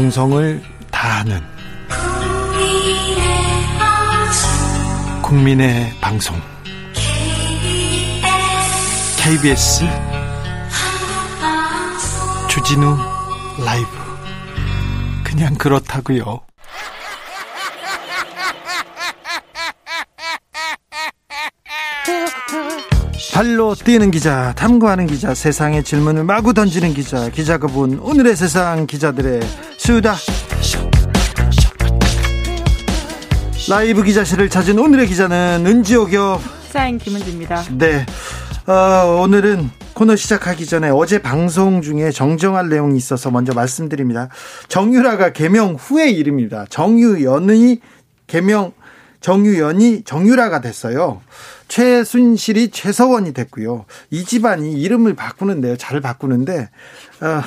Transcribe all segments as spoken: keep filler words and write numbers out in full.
정성을 다하는 국민의 방송 케이비에스 주진우 라이브. 그냥 그렇다고요. 발로 뛰는 기자, 탐구하는 기자, 세상의 질문을 마구 던지는 기자, 기자그분. 오늘의 세상 기자들의 수다. 라이브 기자실을 찾은 오늘의 기자는 은지오겹 시사인 김은지입니다. 네, 어, 오늘은 코너 시작하기 전에 어제 방송 중에 정정할 내용이 있어서 먼저 말씀드립니다. 정유라가 개명 후의 이름입니다. 정유연이 개명 정유연이 정유라가 됐어요. 최순실이 최서원이 됐고요. 이 집안이 이름을 바꾸는데요. 잘 바꾸는데 어,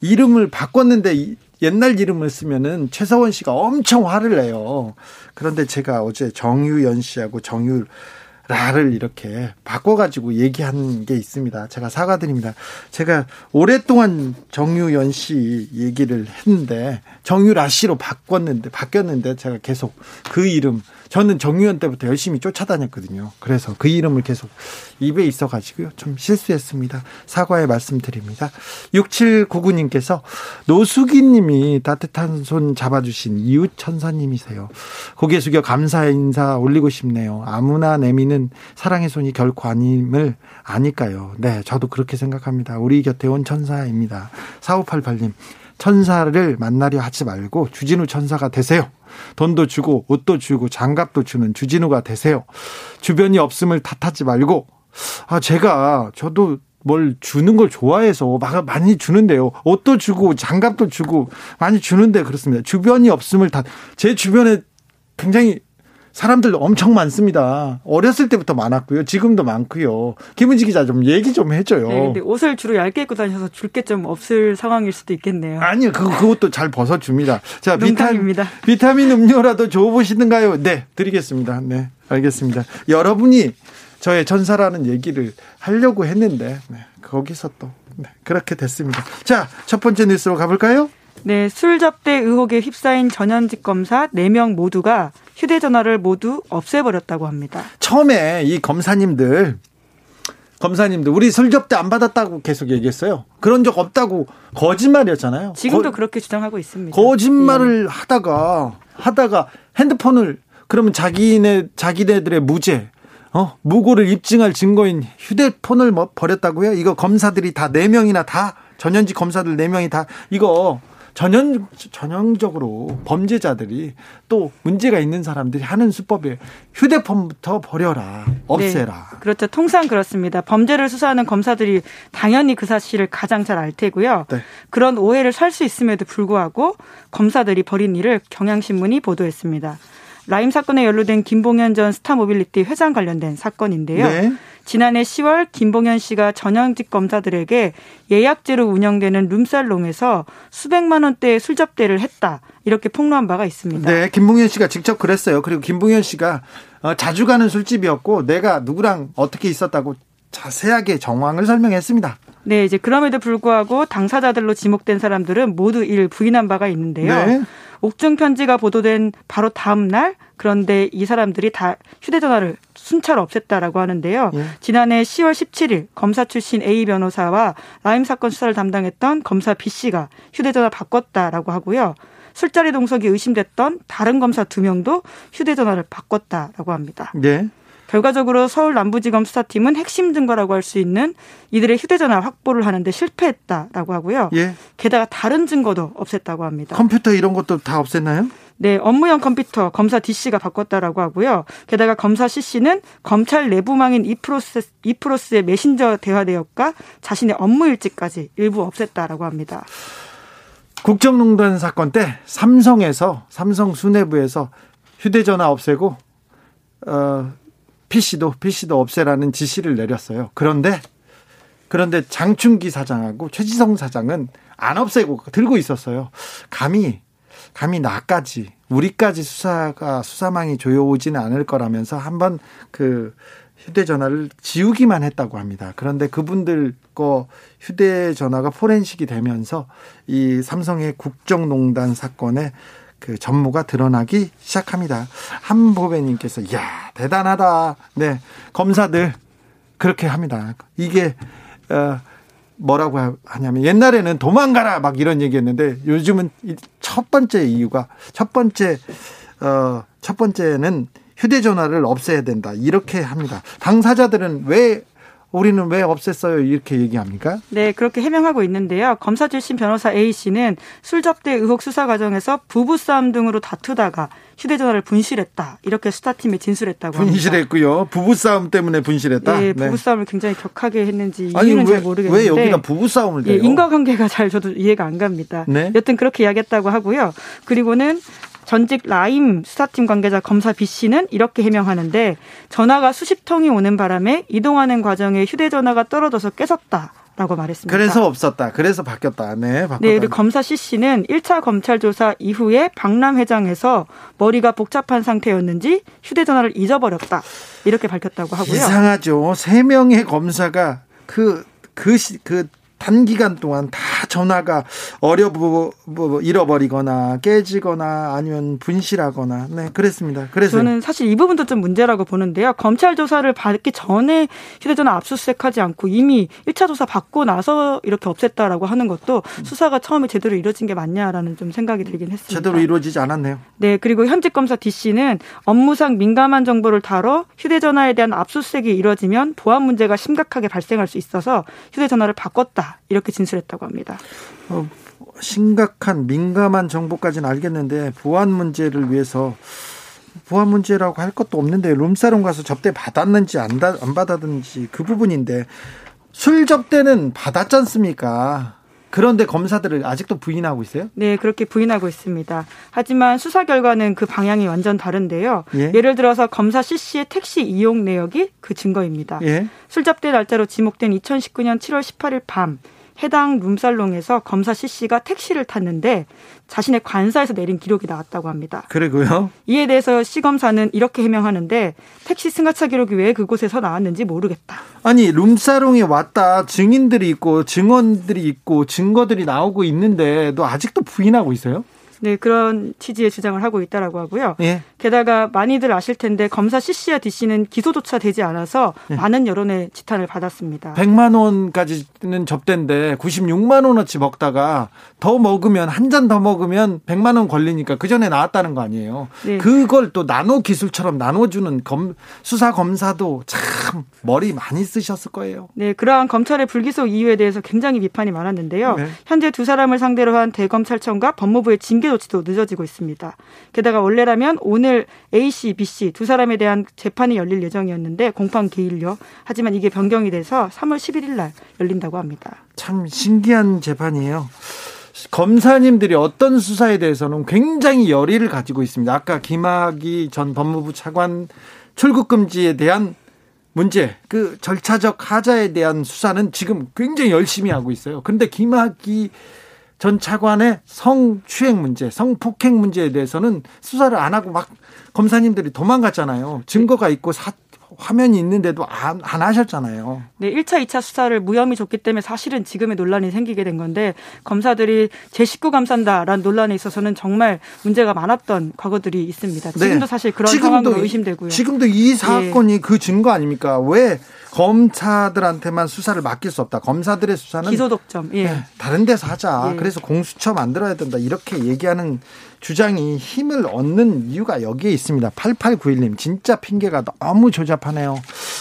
이름을 바꿨는데 이, 옛날 이름을 쓰면은 최서원 씨가 엄청 화를 내요. 그런데 제가 어제 정유연 씨하고 정유라를 이렇게 바꿔가지고 얘기한 게 있습니다. 제가 사과드립니다. 제가 오랫동안 정유연 씨 얘기를 했는데 정유라 씨로 바꿨는데 바뀌었는데 제가 계속 그 이름, 저는 정유연 때부터 열심히 쫓아다녔거든요. 그래서 그 이름을 계속 입에 있어가지고요. 좀 실수했습니다. 사과의 말씀드립니다. 육칠구구 님께서 노수기님이 따뜻한 손 잡아주신 이웃 천사님이세요. 고개 숙여 감사의 인사 올리고 싶네요. 아무나 내미는 사랑의 손이 결코 아님을 아니까요. 네, 저도 그렇게 생각합니다. 우리 곁에 온 천사입니다. 사오팔팔 님, 천사를 만나려 하지 말고 주진우 천사가 되세요. 돈도 주고 옷도 주고 장갑도 주는 주진우가 되세요. 주변이 없음을 탓하지 말고. 아, 제가 저도 뭘 주는 걸 좋아해서 막 많이 주는데요. 옷도 주고 장갑도 주고 많이 주는데 그렇습니다. 주변이 없음을 탓. 제 주변에 굉장히 사람들 엄청 많습니다. 어렸을 때부터 많았고요. 지금도 많고요. 김은지 기자 좀 얘기 좀 해줘요. 네, 근데 옷을 주로 얇게 입고 다니셔서 줄 게 좀 없을 상황일 수도 있겠네요. 아니요, 그, 그것도 잘 벗어줍니다. 자, 농담입니다. 비타민, 비타민 음료라도 줘보시든가요? 네, 드리겠습니다. 네, 알겠습니다. 여러분이 저의 천사라는 얘기를 하려고 했는데, 네, 거기서 또, 네, 그렇게 됐습니다. 자, 첫 번째 뉴스로 가볼까요? 네, 술 접대 의혹에 휩싸인 전현직 검사 네 명 모두가 휴대전화를 모두 없애버렸다고 합니다. 처음에 이 검사님들, 검사님들 우리 술 접대 안 받았다고 계속 얘기했어요. 그런 적 없다고 거짓말이었잖아요. 지금도 거, 그렇게 주장하고 있습니다. 거짓말을 예. 하다가 하다가 핸드폰을, 그러면 자기네 자기네들의 무죄, 어 무고를 입증할 증거인 휴대폰을 뭐 버렸다고요? 이거 검사들이 다 네 명이나 다 전현직 검사들 네 명이 다 이거. 전형, 전형적으로 범죄자들이 또 문제가 있는 사람들이 하는 수법에 휴대폰부터 버려라, 없애라. 네, 그렇죠. 통상 그렇습니다. 범죄를 수사하는 검사들이 당연히 그 사실을 가장 잘 알 테고요. 네. 그런 오해를 살 수 있음에도 불구하고 검사들이 버린 일을 경향신문이 보도했습니다. 라임 사건에 연루된 김봉현 전 스타모빌리티 회장 관련된 사건인데요. 네. 지난해 시월 김봉현 씨가 전현직 검사들에게 예약제로 운영되는 룸살롱에서 수백만 원대의 술접대를 했다, 이렇게 폭로한 바가 있습니다. 네, 김봉현 씨가 직접 그랬어요. 그리고 김봉현 씨가 자주 가는 술집이었고 내가 누구랑 어떻게 있었다고 자세하게 정황을 설명했습니다. 네, 이제 그럼에도 불구하고 당사자들로 지목된 사람들은 모두 이를 부인한 바가 있는데요. 네. 옥중 편지가 보도된 바로 다음 날, 그런데 이 사람들이 다 휴대전화를 순찰 없앴다라고 하는데요. 예. 지난해 시월 십칠일 검사 출신 A 변호사와 라임 사건 수사를 담당했던 검사 B 씨가 휴대전화 바꿨다라고 하고요. 술자리 동석이 의심됐던 다른 검사 두 명도 휴대전화를 바꿨다라고 합니다. 네. 결과적으로 서울 남부지검 수사팀은 핵심 증거라고 할 수 있는 이들의 휴대전화 확보를 하는데 실패했다라고 하고요. 예. 게다가 다른 증거도 없앴다고 합니다. 컴퓨터 이런 것도 다 없앴나요? 네, 업무용 컴퓨터 검사 D씨가 바꿨다라고 하고요. 게다가 검사 C씨는 검찰 내부망인 이프로스, 이프로스의 메신저 대화 내역과 자신의 업무 일지까지 일부 없앴다라고 합니다. 국정농단 사건 때 삼성에서, 삼성 수뇌부에서 휴대전화 없애고 어, 피씨도 피씨도 없애라는 지시를 내렸어요. 그런데 그런데 장충기 사장하고 최지성 사장은 안 없애고 들고 있었어요. 감히 감히 나까지, 우리까지 수사가 수사망이 조여오지는 않을 거라면서 한번 그 휴대전화를 지우기만 했다고 합니다. 그런데 그분들 거 휴대전화가 포렌식이 되면서 이 삼성의 국정농단 사건에 그 전무가 드러나기 시작합니다. 한보배님께서 이야 대단하다. 네, 검사들 그렇게 합니다. 이게 어, 뭐라고 하냐면 옛날에는 도망가라 막 이런 얘기했는데 요즘은 첫 번째 이유가 첫 번째 어, 첫 번째는 휴대전화를 없애야 된다 이렇게 합니다. 당사자들은 왜 우리는 왜 없앴어요 이렇게 얘기합니까? 네, 그렇게 해명하고 있는데요. 검사 출신 변호사 A씨는 술 접대 의혹 수사 과정에서 부부싸움 등으로 다투다가 휴대전화를 분실했다 이렇게 수사팀에 진술했다고 합니다. 분실했고요. 부부싸움 때문에 분실했다? 네, 부부싸움을 네. 굉장히 격하게 했는지 이유는 아니, 왜, 잘 모르겠는데 왜 여기다 부부싸움을 대요? 예, 인과관계가 잘 저도 이해가 안 갑니다. 네? 여튼 그렇게 이야기했다고 하고요. 그리고는 전직 라임 수사팀 관계자 검사 B씨는 이렇게 해명하는데 전화가 수십 통이 오는 바람에 이동하는 과정에 휴대전화가 떨어져서 깨졌다라고 말했습니다. 그래서 없었다. 그래서 바뀌었다. 네, 바뀌었다. 네, 그리고 검사 C씨는 일 차 검찰 조사 이후에 박람회장에서 머리가 복잡한 상태였는지 휴대전화를 잊어버렸다. 이렇게 밝혔다고 하고요. 이상하죠. 세 명의 검사가 그, 그, 그, 단기간 동안 다 전화가 어려부 잃어버리거나 깨지거나 아니면 분실하거나 네 그랬습니다. 그래서 저는 사실 이 부분도 좀 문제라고 보는데요. 검찰 조사를 받기 전에 휴대전화 압수수색하지 않고 이미 일 차 조사 받고 나서 이렇게 없앴다라고 하는 것도 수사가 처음에 제대로 이루어진 게 맞냐라는 좀 생각이 들긴 했습니다. 제대로 이루어지지 않았네요. 네, 그리고 현직 검사 D씨는 업무상 민감한 정보를 다뤄 휴대전화에 대한 압수수색이 이루어지면 보안 문제가 심각하게 발생할 수 있어서 휴대전화를 바꿨다. 이렇게 진술했다고 합니다. 어, 심각한 민감한 정보까지는 알겠는데 보안 문제를 위해서 보안 문제라고 할 것도 없는데 룸사롱 가서 접대 받았는지 안, 다, 안 받았는지 그 부분인데 술 접대는 받았지 않습니까? 그런데 검사들을 아직도 부인하고 있어요? 네, 그렇게 부인하고 있습니다. 하지만 수사 결과는 그 방향이 완전 다른데요. 예? 예를 들어서 검사 C씨의 택시 이용 내역이 그 증거입니다. 예? 술접대 날짜로 지목된 이천십구년 칠월 십팔일 밤 해당 룸살롱에서 검사 C씨가 택시를 탔는데 자신의 관사에서 내린 기록이 나왔다고 합니다. 그리고요? 이에 대해서 C 검사는 이렇게 해명하는데 택시 승하차 기록이 왜 그곳에서 나왔는지 모르겠다. 아니 룸사롱에 왔다 증인들이 있고 증언들이 있고 증거들이 나오고 있는데 너 아직도 부인하고 있어요? 네, 그런 취지의 주장을 하고 있다라고 하고요. 예. 게다가 많이들 아실 텐데 검사 C씨와 D씨는 기소조차 되지 않아서 예. 많은 여론의 지탄을 받았습니다. 백만 원까지는 접대인데 구십육만 원어치 먹다가 더 먹으면 한 잔 더 먹으면 백만 원 걸리니까 그전에 나왔다는 거 아니에요. 네. 그걸 또 나노 기술처럼 나눠주는 검, 수사 검사도 참 머리 많이 쓰셨을 거예요. 네, 그러한 검찰의 불기소 이유에 대해서 굉장히 비판이 많았는데요. 네. 현재 두 사람을 상대로 한 대검찰청과 법무부의 징계 조치도 늦어지고 있습니다. 게다가 원래라면 오늘 A씨, B씨 두 사람에 대한 재판이 열릴 예정이었는데 공판 개일요. 하지만 이게 변경이 돼서 삼월 십일일 날 열린다고 합니다. 참 신기한 재판이에요. 검사님들이 어떤 수사에 대해서는 굉장히 열의를 가지고 있습니다. 아까 김학의 전 법무부 차관 출국 금지에 대한 문제, 그 절차적 하자에 대한 수사는 지금 굉장히 열심히 하고 있어요. 그런데 김학의 전 차관의 성추행 문제, 성폭행 문제에 대해서는 수사를 안 하고 막 검사님들이 도망갔잖아요. 증거가 있고 사, 화면이 있는데도 안, 안 하셨잖아요. 네, 일 차, 이 차 수사를 무혐의 줬기 때문에 사실은 지금의 논란이 생기게 된 건데 검사들이 제 식구 감싼다라는 논란에 있어서는 정말 문제가 많았던 과거들이 있습니다. 지금도 네. 사실 그런 지금도, 상황도 의심되고요. 지금도 이 사건이 예. 그 증거 아닙니까? 왜 검사들한테만 수사를 맡길 수 없다. 검사들의 수사는 기소독점. 예. 네, 다른 데서 하자. 예. 그래서 공수처 만들어야 된다. 이렇게 얘기하는 주장이 힘을 얻는 이유가 여기에 있습니다. 팔팔구일님 진짜 핑계가 너무 조잡하네요.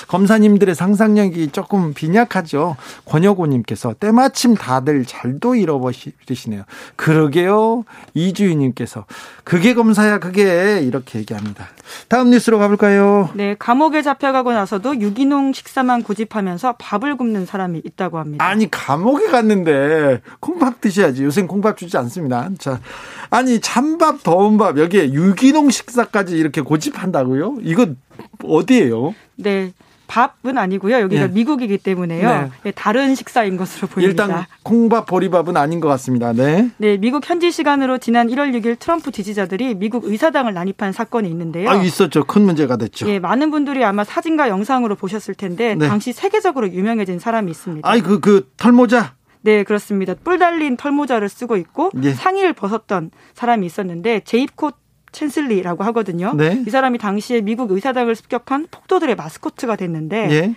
검사님들의 상상력이 조금 빈약하죠. 권혁호님께서 때마침 다들 잘도 잃어버리시네요. 그러게요. 이주희님께서 그게 검사야 그게 이렇게 얘기합니다. 다음 뉴스로 가볼까요? 네, 감옥에 잡혀가고 나서도 유기농 식사만 고집하면서 밥을 굶는 사람이 있다고 합니다. 아니 감옥에 갔는데 콩밥 드셔야지. 요새 콩밥 주지 않습니다. 자, 아니 참 밥, 더운 밥, 여기에 유기농 식사까지 이렇게 고집한다고요? 이건 어디예요? 네, 밥은 아니고요. 여기가 예. 미국이기 때문에요. 네. 다른 식사인 것으로 보입니다. 일단 콩밥, 보리밥은 아닌 것 같습니다. 네. 네, 미국 현지 시간으로 지난 일월 육일 트럼프 지지자들이 미국 의사당을 난입한 사건이 있는데요. 아, 있었죠. 큰 문제가 됐죠. 예, 많은 분들이 아마 사진과 영상으로 보셨을 텐데 네. 당시 세계적으로 유명해진 사람이 있습니다. 아이 그, 그 털모자. 네, 그렇습니다. 뿔 달린 털모자를 쓰고 있고 예. 상의를 벗었던 사람이 있었는데 제이코 챈슬리라고 하거든요. 네. 이 사람이 당시에 미국 의사당을 습격한 폭도들의 마스코트가 됐는데 예.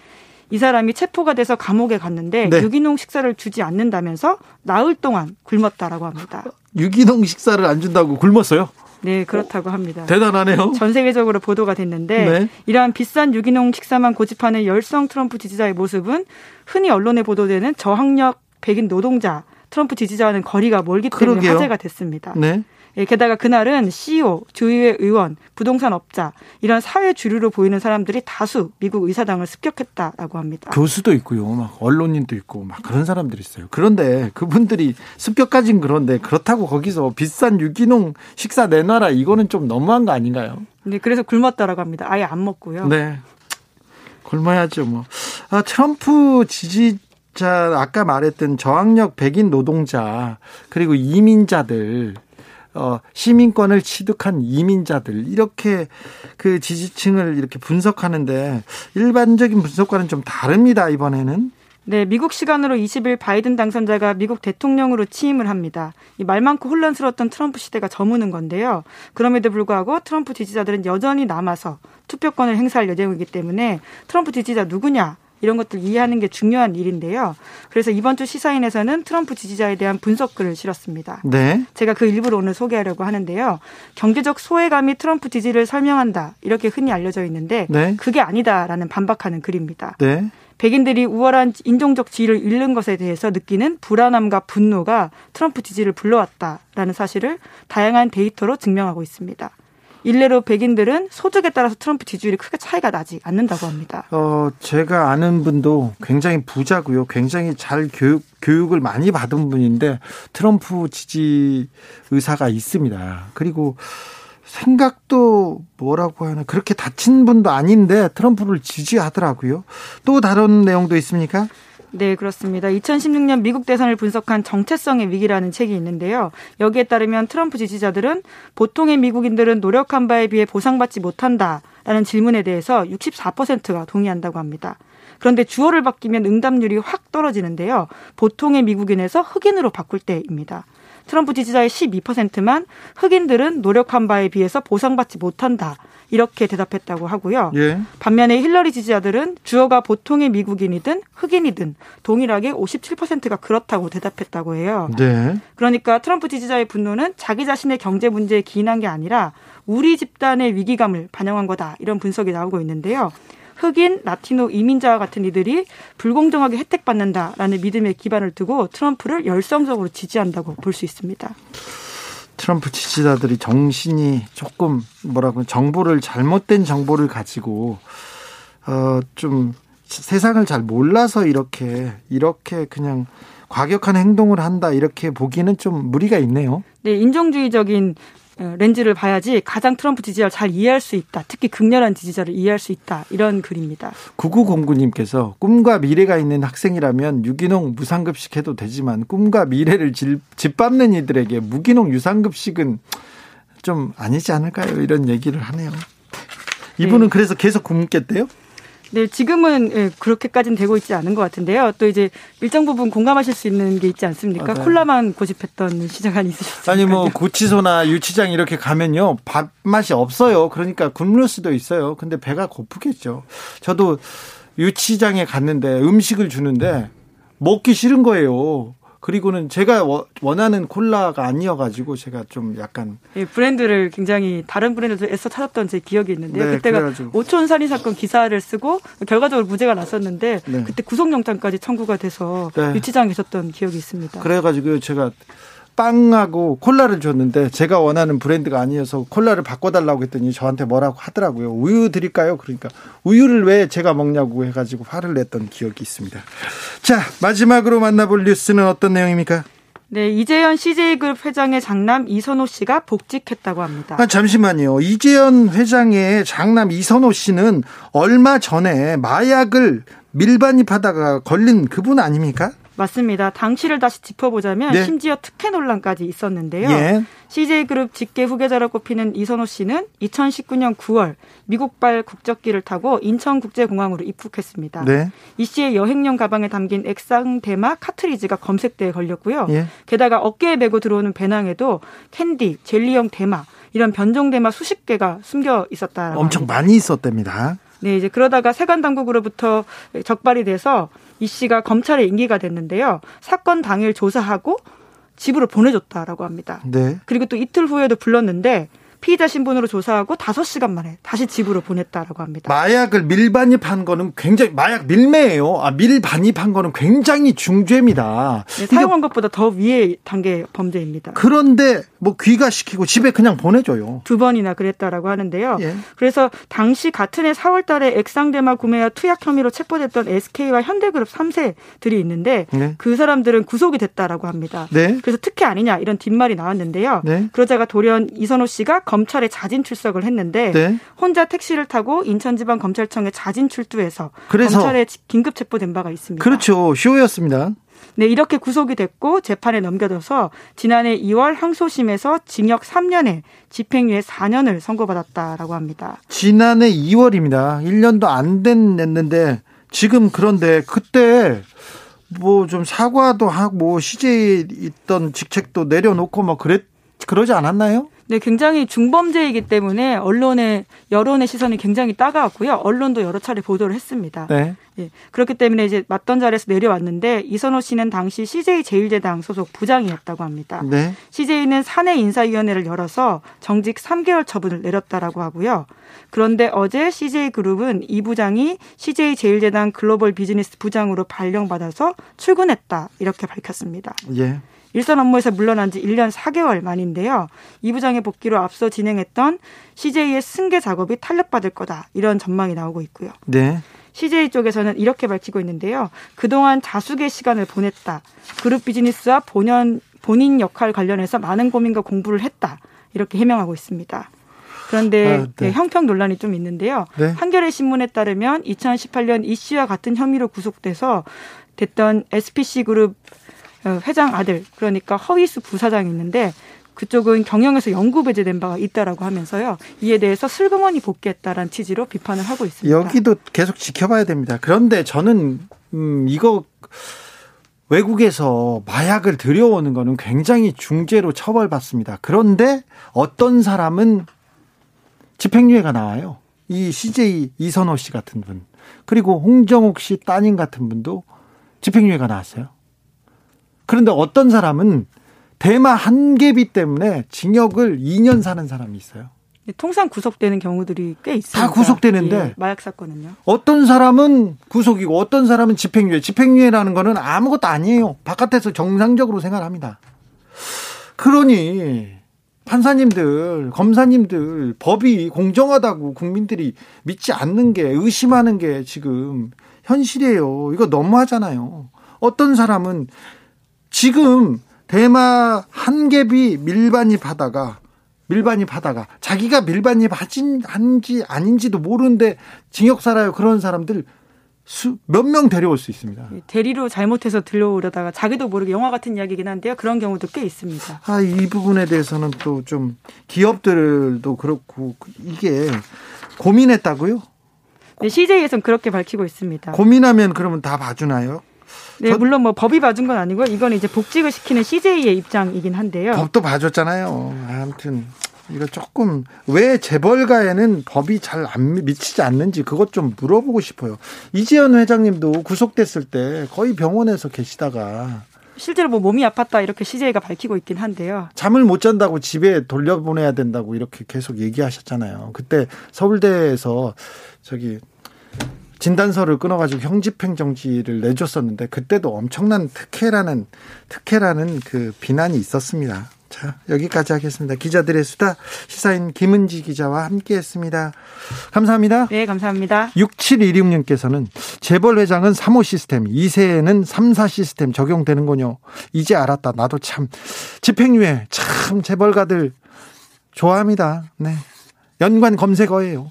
이 사람이 체포가 돼서 감옥에 갔는데 네. 유기농 식사를 주지 않는다면서 나흘 동안 굶었다라고 합니다. 유기농 식사를 안 준다고 굶었어요? 네, 그렇다고 합니다. 어, 대단하네요. 전 세계적으로 보도가 됐는데 네. 이러한 비싼 유기농 식사만 고집하는 열성 트럼프 지지자의 모습은 흔히 언론에 보도되는 저학력 백인 노동자 트럼프 지지자와는 거리가 멀기 때문에 그러게요. 화제가 됐습니다. 네. 게다가 그날은 씨이오, 주의회 의원, 부동산업자 이런 사회 주류로 보이는 사람들이 다수 미국 의사당을 습격했다라고 합니다. 교수도 있고요. 막 언론인도 있고 막 그런 사람들이 있어요. 그런데 그분들이 습격까지는 그런데 그렇다고 거기서 비싼 유기농 식사 내놔라 이거는 좀 너무한 거 아닌가요? 네, 그래서 굶었다라고 합니다. 아예 안 먹고요. 네, 굶어야죠 뭐. 아, 트럼프 지지 자, 아까 말했던 저항력 백인 노동자 그리고 이민자들 어, 시민권을 취득한 이민자들 이렇게 그 지지층을 이렇게 분석하는데 일반적인 분석과는 좀 다릅니다 이번에는. 네, 미국 시간으로 이십일 바이든 당선자가 미국 대통령으로 취임을 합니다. 이 말 많고 혼란스러웠던 트럼프 시대가 저무는 건데요. 그럼에도 불구하고 트럼프 지지자들은 여전히 남아서 투표권을 행사할 예정이기 때문에 트럼프 지지자 누구냐? 이런 것들 이해하는 게 중요한 일인데요. 그래서 이번 주 시사인에서는 트럼프 지지자에 대한 분석글을 실었습니다. 네. 제가 그 일부를 오늘 소개하려고 하는데요. 경제적 소외감이 트럼프 지지를 설명한다. 이렇게 흔히 알려져 있는데 네. 그게 아니다라는 반박하는 글입니다. 네. 백인들이 우월한 인종적 지위를 잃는 것에 대해서 느끼는 불안함과 분노가 트럼프 지지를 불러왔다라는 사실을 다양한 데이터로 증명하고 있습니다. 일례로 백인들은 소득에 따라서 트럼프 지지율이 크게 차이가 나지 않는다고 합니다. 어, 제가 아는 분도 굉장히 부자고요. 굉장히 잘 교육, 교육을 많이 받은 분인데 트럼프 지지 의사가 있습니다. 그리고 생각도 뭐라고 하나 그렇게 다친 분도 아닌데 트럼프를 지지하더라고요. 또 다른 내용도 있습니까? 네, 그렇습니다. 이천십육 년 미국 대선을 분석한 정체성의 위기라는 책이 있는데요. 여기에 따르면 트럼프 지지자들은 보통의 미국인들은 노력한 바에 비해 보상받지 못한다라는 질문에 대해서 육십사 퍼센트가 동의한다고 합니다. 그런데 주어를 바뀌면 응답률이 확 떨어지는데요. 보통의 미국인에서 흑인으로 바꿀 때입니다. 트럼프 지지자의 십이 퍼센트만 흑인들은 노력한 바에 비해서 보상받지 못한다. 이렇게 대답했다고 하고요. 예. 반면에 힐러리 지지자들은 주어가 보통의 미국인이든 흑인이든 동일하게 오십칠 퍼센트가 그렇다고 대답했다고 해요. 네. 그러니까 트럼프 지지자의 분노는 자기 자신의 경제 문제에 기인한 게 아니라 우리 집단의 위기감을 반영한 거다. 이런 분석이 나오고 있는데요. 흑인, 라티노, 이민자와 같은 이들이 불공정하게 혜택받는다라는 믿음에 기반을 두고 트럼프를 열성적으로 지지한다고 볼 수 있습니다. 트럼프 지지자들이 정신이 조금 뭐라고 정보를 잘못된 정보를 가지고 어, 좀 세상을 잘 몰라서 이렇게 이렇게 그냥 과격한 행동을 한다 이렇게 보기는 좀 무리가 있네요. 네, 인종주의적인 렌즈를 봐야지 가장 트럼프 지지자를 잘 이해할 수 있다. 특히 극렬한 지지자를 이해할 수 있다. 이런 글입니다. 구구공구 님께서 꿈과 미래가 있는 학생이라면 유기농 무상급식 해도 되지만 꿈과 미래를 짓밟는 이들에게 무기농 유상급식은 좀 아니지 않을까요? 이런 얘기를 하네요. 이분은 네. 그래서 계속 굶겠대요? 네, 지금은 그렇게까지는 되고 있지 않은 것 같은데요. 또 이제 일정 부분 공감하실 수 있는 게 있지 않습니까? 아, 네. 콜라만 고집했던 시장이 있으셨으니까요. 아니 뭐 고치소나 유치장 이렇게 가면요 밥맛이 없어요. 그러니까 굶을 수도 있어요. 근데 배가 고프겠죠. 저도 유치장에 갔는데 음식을 주는데 먹기 싫은 거예요. 그리고는 제가 원하는 콜라가 아니어가지고 제가 좀 약간 예, 브랜드를 굉장히 다른 브랜드에서 찾았던 제 기억이 있는데요. 네, 그때가 그래가지고. 오촌 살인사건 기사를 쓰고 결과적으로 무죄가 났었는데 네. 그때 구속영장까지 청구가 돼서 네. 유치장에 계셨던 기억이 있습니다. 그래가지고 제가 빵하고 콜라를 줬는데 제가 원하는 브랜드가 아니어서 콜라를 바꿔달라고 했더니 저한테 뭐라고 하더라고요. 우유 드릴까요? 그러니까 우유를 왜 제가 먹냐고 해가지고 화를 냈던 기억이 있습니다. 자, 마지막으로 만나볼 뉴스는 어떤 내용입니까? 네, 이재현 씨제이그룹 회장의 장남 이선호 씨가 복직했다고 합니다. 아, 잠시만요. 이재현 회장의 장남 이선호 씨는 얼마 전에 마약을 밀반입하다가 걸린 그분 아닙니까? 맞습니다. 당시를 다시 짚어보자면 네. 심지어 특혜 논란까지 있었는데요. 예. 씨제이그룹 직계 후계자로 꼽히는 이선호 씨는 이천십구년 구월 미국발 국적기를 타고 인천국제공항으로 입국했습니다. 네. 이 씨의 여행용 가방에 담긴 액상 대마 카트리지가 검색대에 걸렸고요. 예. 게다가 어깨에 메고 들어오는 배낭에도 캔디, 젤리형 대마 이런 변종 대마 수십 개가 숨겨 있었다라고 엄청 합니다. 많이 있었답니다. 네, 이제 그러다가 세관 당국으로부터 적발이 돼서 이 씨가 검찰에 인기가 됐는데요. 사건 당일 조사하고 집으로 보내줬다라고 합니다. 네. 그리고 또 이틀 후에도 불렀는데 피의자 신분으로 조사하고 다섯 시간 만에 다시 집으로 보냈다라고 합니다. 마약을 밀반입한 거는 굉장히 마약 밀매예요. 아, 밀반입한 거는 굉장히 중죄입니다. 네, 사용한 것보다 더 위의 단계 범죄입니다. 그런데 뭐 귀가시키고 집에 그냥 보내줘요. 두 번이나 그랬다라고 하는데요. 예. 그래서 당시 같은 해 사월 달에 액상대마 구매와 투약 혐의로 체포됐던 에스케이와 현대그룹 삼 세들이 있는데 네. 그 사람들은 구속이 됐다라고 합니다. 네. 그래서 특혜 아니냐 이런 뒷말이 나왔는데요. 네. 그러자가 돌연 이선호 씨가 검찰에 자진 출석을 했는데 네. 혼자 택시를 타고 인천지방검찰청에 자진 출두해서 검찰에 긴급 체포된 바가 있습니다. 그렇죠. 쇼였습니다. 네, 이렇게 구속이 됐고 재판에 넘겨져서 지난해 이월 항소심에서 징역 삼 년에 집행유예 사 년을 선고받았다라고 합니다. 지난해 이월입니다. 일 년도 안 됐는데 지금 그런데 그때 뭐 좀 사과도 하고 씨제이에 있던 직책도 내려놓고 뭐 그랬 그러지 않았나요? 네, 굉장히 중범죄이기 때문에 언론의 여론의 시선이 굉장히 따가웠고요. 언론도 여러 차례 보도를 했습니다. 네. 예, 그렇기 때문에 이제 맞던 자리에서 내려왔는데 이선호 씨는 당시 씨제이제일제당 소속 부장이었다고 합니다. 네. 씨제이는 사내 인사위원회를 열어서 정직 삼 개월 처분을 내렸다라고 하고요. 그런데 어제 씨제이그룹은 이 부장이 씨제이제일제당 글로벌 비즈니스 부장으로 발령받아서 출근했다 이렇게 밝혔습니다. 예. 일선 업무에서 물러난 지 일 년 사 개월 만인데요. 이 부장의 복귀로 앞서 진행했던 씨제이의 승계 작업이 탄력받을 거다. 이런 전망이 나오고 있고요. 네. 씨제이 쪽에서는 이렇게 밝히고 있는데요. 그동안 자숙의 시간을 보냈다. 그룹 비즈니스와 본연, 본인 역할 관련해서 많은 고민과 공부를 했다. 이렇게 해명하고 있습니다. 그런데 아, 네. 네, 형평 논란이 좀 있는데요. 네. 한겨레 신문에 따르면 이천십팔년 이 씨와 같은 혐의로 구속돼서 됐던 에스피씨그룹 회장 아들 그러니까 허희수 부사장이 있는데 그쪽은 경영에서 영구 배제된 바가 있다라고 하면서요. 이에 대해서 슬그머니 복귀했다라는 취지로 비판을 하고 있습니다. 여기도 계속 지켜봐야 됩니다. 그런데 저는 음, 이거 외국에서 마약을 들여오는 거는 굉장히 중죄로 처벌받습니다. 그런데 어떤 사람은 집행유예가 나와요. 이 씨제이 이선호 씨 같은 분 그리고 홍정욱 씨 따님 같은 분도 집행유예가 나왔어요. 그런데 어떤 사람은 대마 한 개비 때문에 징역을 이 년 사는 사람이 있어요. 통상 구속되는 경우들이 꽤 있습니다. 다 구속되는데. 예, 마약 사건은요. 어떤 사람은 구속이고 어떤 사람은 집행유예. 집행유예라는 거는 아무것도 아니에요. 바깥에서 정상적으로 생활합니다. 그러니 판사님들, 검사님들 법이 공정하다고 국민들이 믿지 않는 게 의심하는 게 지금 현실이에요. 이거 너무하잖아요. 어떤 사람은 지금 대마 한 개비 밀반입하다가 밀반입하다가 자기가 밀반입한지 아닌지도 모르는데 징역 살아요. 그런 사람들 몇 명 데려올 수 있습니다. 대리로 잘못해서 들려오려다가 자기도 모르게 영화 같은 이야기이긴 한데요. 그런 경우도 꽤 있습니다. 아, 이 부분에 대해서는 또 좀 기업들도 그렇고 이게 고민했다고요? 네, 씨제이에서는 그렇게 밝히고 있습니다. 고민하면 그러면 다 봐주나요? 네, 물론 뭐 법이 봐준 건 아니고요. 이건 이제 복직을 시키는 씨제이의 입장이긴 한데요. 법도 봐줬잖아요. 아무튼 이거 조금 왜 재벌가에는 법이 잘 안 미치지 않는지 그것 좀 물어보고 싶어요. 이재현 회장님도 구속됐을 때 거의 병원에서 계시다가 실제로 뭐 몸이 아팠다 이렇게 씨제이가 밝히고 있긴 한데요. 잠을 못 잔다고 집에 돌려보내야 된다고 이렇게 계속 얘기하셨잖아요. 그때 서울대에서 저기 진단서를 끊어가지고 형집행정지를 내줬었는데 그때도 엄청난 특혜라는 특혜라는 그 비난이 있었습니다. 자, 여기까지 하겠습니다. 기자들의 수다, 시사인 김은지 기자와 함께했습니다. 감사합니다. 네, 감사합니다. 육칠일육 님께서는 재벌 회장은 삼호 시스템, 이세에는 삼사 시스템 적용되는 거요. 이제 알았다. 나도 참 집행유예 참 재벌가들 좋아합니다. 네, 연관 검색어예요.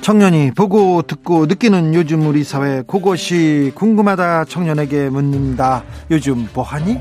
청년이 보고 듣고 느끼는 요즘 우리 사회, 그것이 궁금하다. 청년에게 묻는다. 요즘 뭐하니?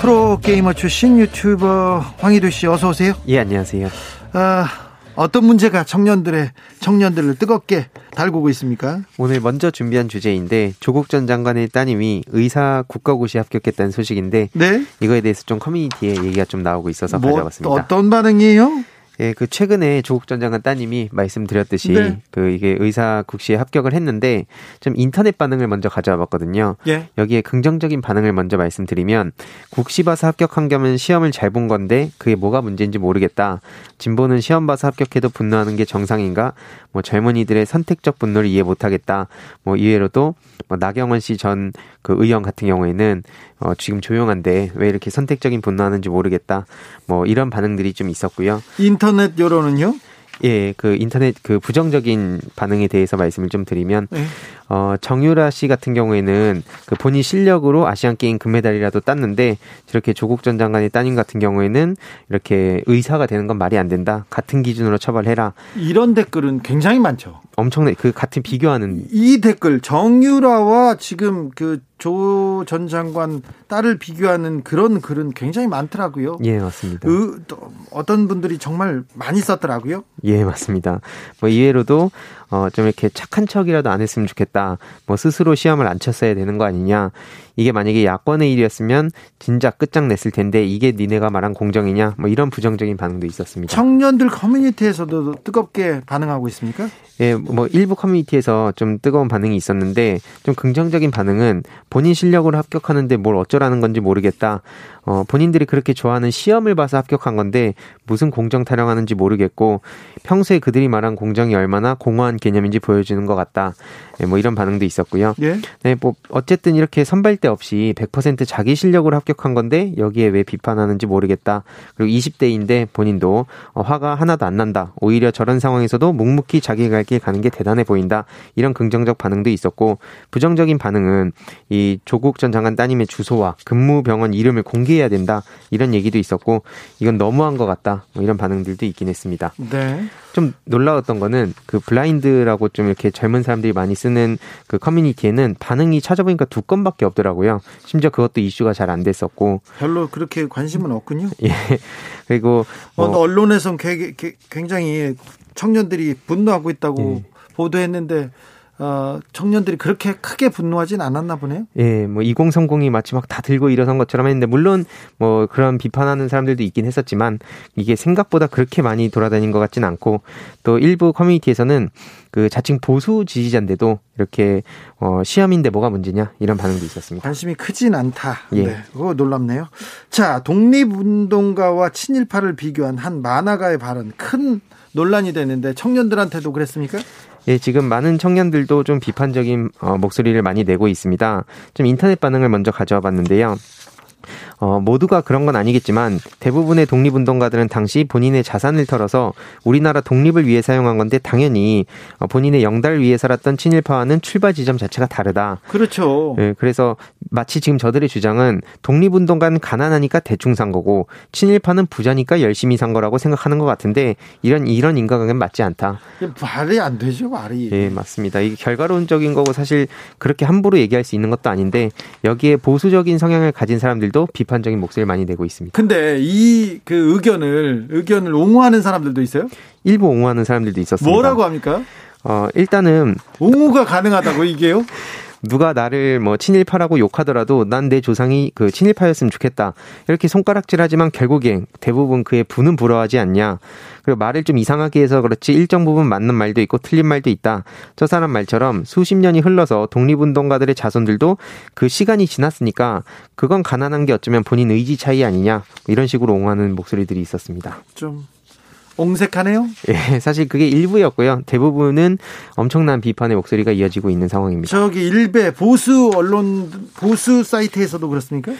프로게이머 출신 유튜버 황희두 씨, 어서 오세요. 예, 안녕하세요. 아, 어떤 문제가 청년들의 청년들을 뜨겁게 달구고 있습니까? 오늘 먼저 준비한 주제인데, 조국 전 장관의 따님이 의사 국가고시에 합격했다는 소식인데, 네? 이거에 대해서 좀 커뮤니티에 얘기가 좀 나오고 있어서 뭐, 가져왔습니다. 어떤 반응이에요? 예, 그 최근에 조국 전 장관 따님이 말씀드렸듯이, 네, 그 이게 의사 국시에 합격을 했는데 좀 인터넷 반응을 먼저 가져와봤거든요. 예. 여기에 긍정적인 반응을 먼저 말씀드리면, 국시 봐서 합격한 겸은 시험을 잘 본 건데 그게 뭐가 문제인지 모르겠다. 진보는 시험 봐서 합격해도 분노하는 게 정상인가? 뭐 젊은이들의 선택적 분노를 이해 못하겠다. 뭐 이외로도 뭐 나경원 씨 전 그 의원 같은 경우에는 어, 지금 조용한데 왜 이렇게 선택적인 분노하는지 모르겠다. 뭐 이런 반응들이 좀 있었고요. 인터넷 여론은요? 예, 그 인터넷 그 부정적인 반응에 대해서 말씀을 좀 드리면, 네, 어, 정유라 씨 같은 경우에는 그 본인 실력으로 아시안 게임 금메달이라도 땄는데 저렇게 조국 전 장관의 따님 같은 경우에는 이렇게 의사가 되는 건 말이 안 된다. 같은 기준으로 처벌해라. 이런 댓글은 굉장히 많죠. 엄청나게 그 같은 비교하는 이 댓글, 정유라와 지금 그 조 전 장관 딸을 비교하는 그런 글은 굉장히 많더라고요. 예, 맞습니다. 으, 또 어떤 분들이 정말 많이 썼더라고요. 예, 맞습니다. 뭐 이외로도 어, 좀 이렇게 착한 척이라도 안 했으면 좋겠다. 뭐 스스로 시험을 안 쳤어야 되는 거 아니냐. 이게 만약에 야권의 일이었으면 진작 끝장냈을 텐데 이게 니네가 말한 공정이냐. 뭐 이런 부정적인 반응도 있었습니다. 청년들 커뮤니티에서도 뜨겁게 반응하고 있습니까? 예, 뭐 일부 커뮤니티에서 좀 뜨거운 반응이 있었는데, 좀 긍정적인 반응은 본인 실력으로 합격하는데 뭘 어쩌라는 건지 모르겠다. 어, 본인들이 그렇게 좋아하는 시험을 봐서 합격한 건데 무슨 공정 타령하는지 모르겠고, 평소에 그들이 말한 공정이 얼마나 공허한 개념인지 보여주는 것 같다. 예, 뭐 이런 반응도 있었고요. 예? 네, 뭐 어쨌든 이렇게 선발대 없이 백 퍼센트 자기 실력으로 합격한 건데 여기에 왜 비판하는지 모르겠다. 그리고 이십 대인데 본인도 화가 하나도 안 난다. 오히려 저런 상황에서도 묵묵히 자기 갈 길 가는 게 대단해 보인다. 이런 긍정적 반응도 있었고, 부정적인 반응은 이 조국 전 장관 따님의 주소와 근무 병원 이름을 공개해야 된다. 이런 얘기도 있었고, 이건 너무한 것 같다. 뭐 이런 반응들도 있긴 했습니다. 네. 좀 놀라웠던 거는 그 블라인드라고 좀 이렇게 젊은 사람들이 많이 쓰는 그 커뮤니티에는 반응이 찾아보니까 두 건밖에 없더라고요. 심지어 그것도 이슈가 잘 안 됐었고, 별로 그렇게 관심은 없군요. 예. 그리고 어, 어, 언론에선 굉장히 청년들이 분노하고 있다고, 예, 보도했는데 어, 청년들이 그렇게 크게 분노하진 않았나 보네요. 예, 뭐 이공삼공이 마치 막 다 들고 일어선 것처럼 했는데, 물론 뭐 그런 비판하는 사람들도 있긴 했었지만 이게 생각보다 그렇게 많이 돌아다닌 것 같진 않고, 또 일부 커뮤니티에서는 그 자칭 보수 지지자인데도 이렇게 어, 시험인데 뭐가 문제냐, 이런 반응도 있었습니다. 관심이 크진 않다. 예. 네, 그거 놀랍네요. 자, 독립운동가와 친일파를 비교한 한 만화가의 발언, 큰 논란이 됐는데 청년들한테도 그랬습니까? 예, 지금 많은 청년들도 좀 비판적인 어, 목소리를 많이 내고 있습니다. 좀 인터넷 반응을 먼저 가져와 봤는데요. 어, 모두가 그런 건 아니겠지만 대부분의 독립운동가들은 당시 본인의 자산을 털어서 우리나라 독립을 위해 사용한 건데 당연히 본인의 영달을 위해 살았던 친일파와는 출발 지점 자체가 다르다. 그렇죠. 예, 그래서 마치 지금 저들의 주장은 독립운동가는 가난하니까 대충 산 거고 친일파는 부자니까 열심히 산 거라고 생각하는 것 같은데, 이런 이런 인과관계는 맞지 않다. 말이 안 되죠, 말이. 예, 맞습니다. 이게 결과론적인 거고 사실 그렇게 함부로 얘기할 수 있는 것도 아닌데, 여기에 보수적인 성향을 가진 사람들도 비 비판적인 목소리를 많이 내고 있습니다. 근데 이 그 의견을 의견을 옹호하는 사람들도 있어요? 일부 옹호하는 사람들도 있었습니다. 뭐라고 합니까? 어, 일단은 옹호가 가능하다고 이게요? 누가 나를 뭐 친일파라고 욕하더라도 난 내 조상이 그 친일파였으면 좋겠다. 이렇게 손가락질하지만 결국엔 대부분 그의 분은 불어하지 않냐. 그리고 말을 좀 이상하게 해서 그렇지 일정 부분 맞는 말도 있고 틀린 말도 있다. 저 사람 말처럼 수십 년이 흘러서 독립운동가들의 자손들도 그 시간이 지났으니까 그건 가난한 게 어쩌면 본인 의지 차이 아니냐. 이런 식으로 옹호하는 목소리들이 있었습니다. 좀 옹색하네요. 예, 사실 그게 일부였고요. 대부분은 엄청난 비판의 목소리가 이어지고 있는 상황입니다. 저기 일베 보수 언론 보수 사이트에서도 그렇습니까?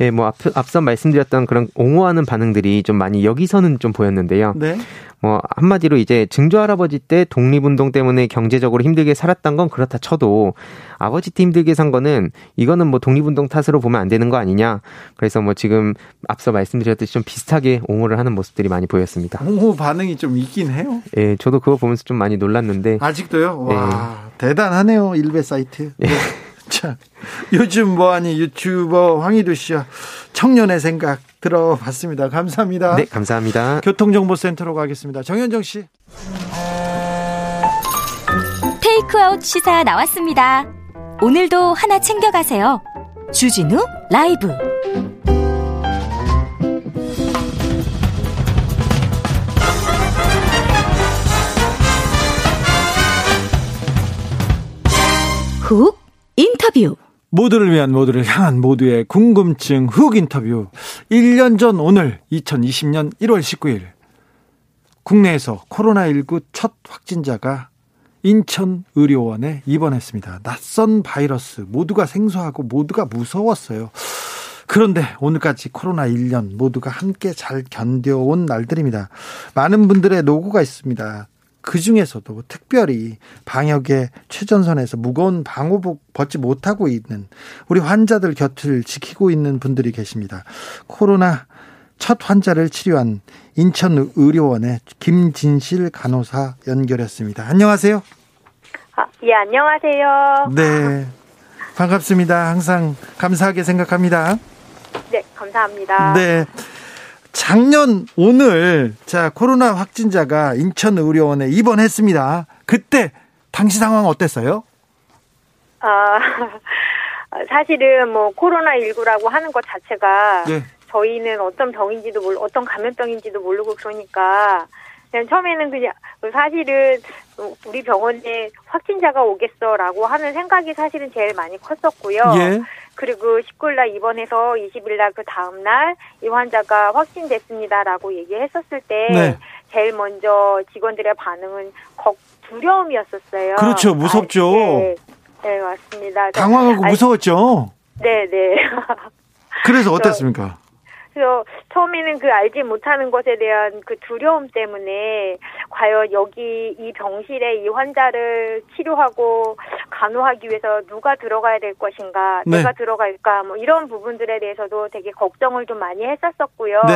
예, 뭐 앞, 앞선 말씀드렸던 그런 옹호하는 반응들이 좀 많이 여기서는 좀 보였는데요. 네. 뭐 한마디로 이제 증조할아버지 때 독립운동 때문에 경제적으로 힘들게 살았던 건 그렇다 쳐도 아버지 때 힘들게 산 거는 이거는 뭐 독립운동 탓으로 보면 안 되는 거 아니냐. 그래서 뭐 지금 앞서 말씀드렸듯이 좀 비슷하게 옹호를 하는 모습들이 많이 보였습니다. 옹호 반응이 좀 있긴 해요. 예, 저도 그거 보면서 좀 많이 놀랐는데. 아직도요? 예. 와, 대단하네요. 일베 사이트. 예. 자, 요즘 뭐하니 유튜버 황희두 씨와 청년의 생각 들어봤습니다. 감사합니다. 네, 감사합니다. 교통정보센터로 가겠습니다. 정현정 씨. 테이크아웃 시사 나왔습니다. 오늘도 하나 챙겨가세요. 주진우 라이브. 훅 인터뷰. 모두를 위한 모두를 향한 모두의 궁금증 훅 인터뷰. 일 년 전 오늘 이천이십 년 일월 십구일 국내에서 코로나십구 첫 확진자가 인천의료원에 입원했습니다. 낯선 바이러스 모두가 생소하고 모두가 무서웠어요. 그런데 오늘까지 코로나 일 년 모두가 함께 잘 견뎌온 날들입니다. 많은 분들의 노고가 있습니다. 그중에서도 특별히 방역의 최전선에서 무거운 방호복 벗지 못하고 있는 우리 환자들 곁을 지키고 있는 분들이 계십니다. 코로나 첫 환자를 치료한 인천의료원의 김진실 간호사 연결했습니다. 안녕하세요. 아, 예, 안녕하세요. 네, 반갑습니다. 항상 감사하게 생각합니다. 네, 감사합니다. 네. 작년 오늘 자 코로나 확진자가 인천의료원에 입원했습니다. 그때 당시 상황 어땠어요? 아 사실은 뭐 코로나십구라고 하는 것 자체가 네. 저희는 어떤 병인지도 모르, 어떤 감염병인지도 모르고 그러니까 그냥 처음에는 그냥 사실은 우리 병원에 확진자가 오겠어라고 하는 생각이 사실은 제일 많이 컸었고요. 예. 그리고 십구일날 입원해서 이십일날 그 다음날 이 환자가 확진됐습니다라고 얘기했었을 때 네. 제일 먼저 직원들의 반응은 걱 두려움이었었어요. 그렇죠. 무섭죠. 아, 네. 네, 맞습니다. 당황하고 아, 무서웠죠. 네네. 네. 그래서 어땠습니까? 그래서 처음에는 그 알지 못하는 것에 대한 그 두려움 때문에 과연 여기 이 병실에 이 환자를 치료하고 간호하기 위해서 누가 들어가야 될 것인가, 네. 내가 들어갈까 뭐 이런 부분들에 대해서도 되게 걱정을 좀 많이 했었었고요. 네.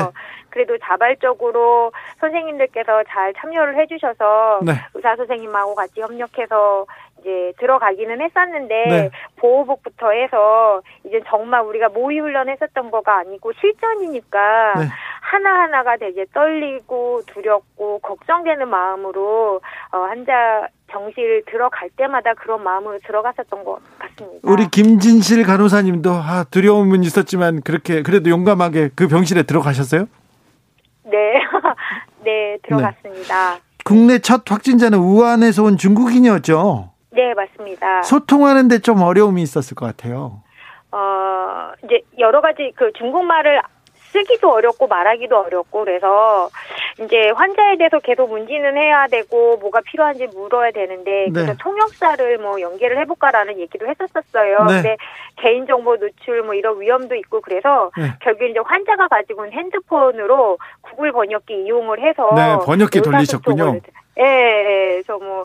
그래도 자발적으로 선생님들께서 잘 참여를 해주셔서 네. 의사 선생님하고 같이 협력해서 이제 들어가기는 했었는데 네. 보호복부터 해서 이제 정말 우리가 모의훈련 했었던 거가 아니고 실전이니까 네. 하나하나가 되게 떨리고 두렵고 걱정되는 마음으로 어, 환자 병실 들어갈 때마다 그런 마음으로 들어갔었던 것 같습니다. 우리 김진실 간호사님도 아, 두려움은 있었지만 그렇게 그래도 용감하게 그 병실에 들어가셨어요? 네, 네 들어갔습니다. 네. 국내 첫 확진자는 우한에서 온 중국인이었죠? 네, 맞습니다. 소통하는데 좀 어려움이 있었을 것 같아요. 어, 이제 여러 가지 그 중국말을 쓰기도 어렵고 말하기도 어렵고 그래서 이제 환자에 대해서 계속 문의는 해야 되고 뭐가 필요한지 물어야 되는데 그래서 네. 통역사를 뭐 연계를 해볼까라는 얘기도 했었었어요. 네. 근데 개인정보 노출 뭐 이런 위험도 있고 그래서 네. 결국 이제 환자가 가지고 온 핸드폰으로 구글 번역기 이용을 해서 네, 번역기 돌리셨군요. 예, 예, 저 뭐,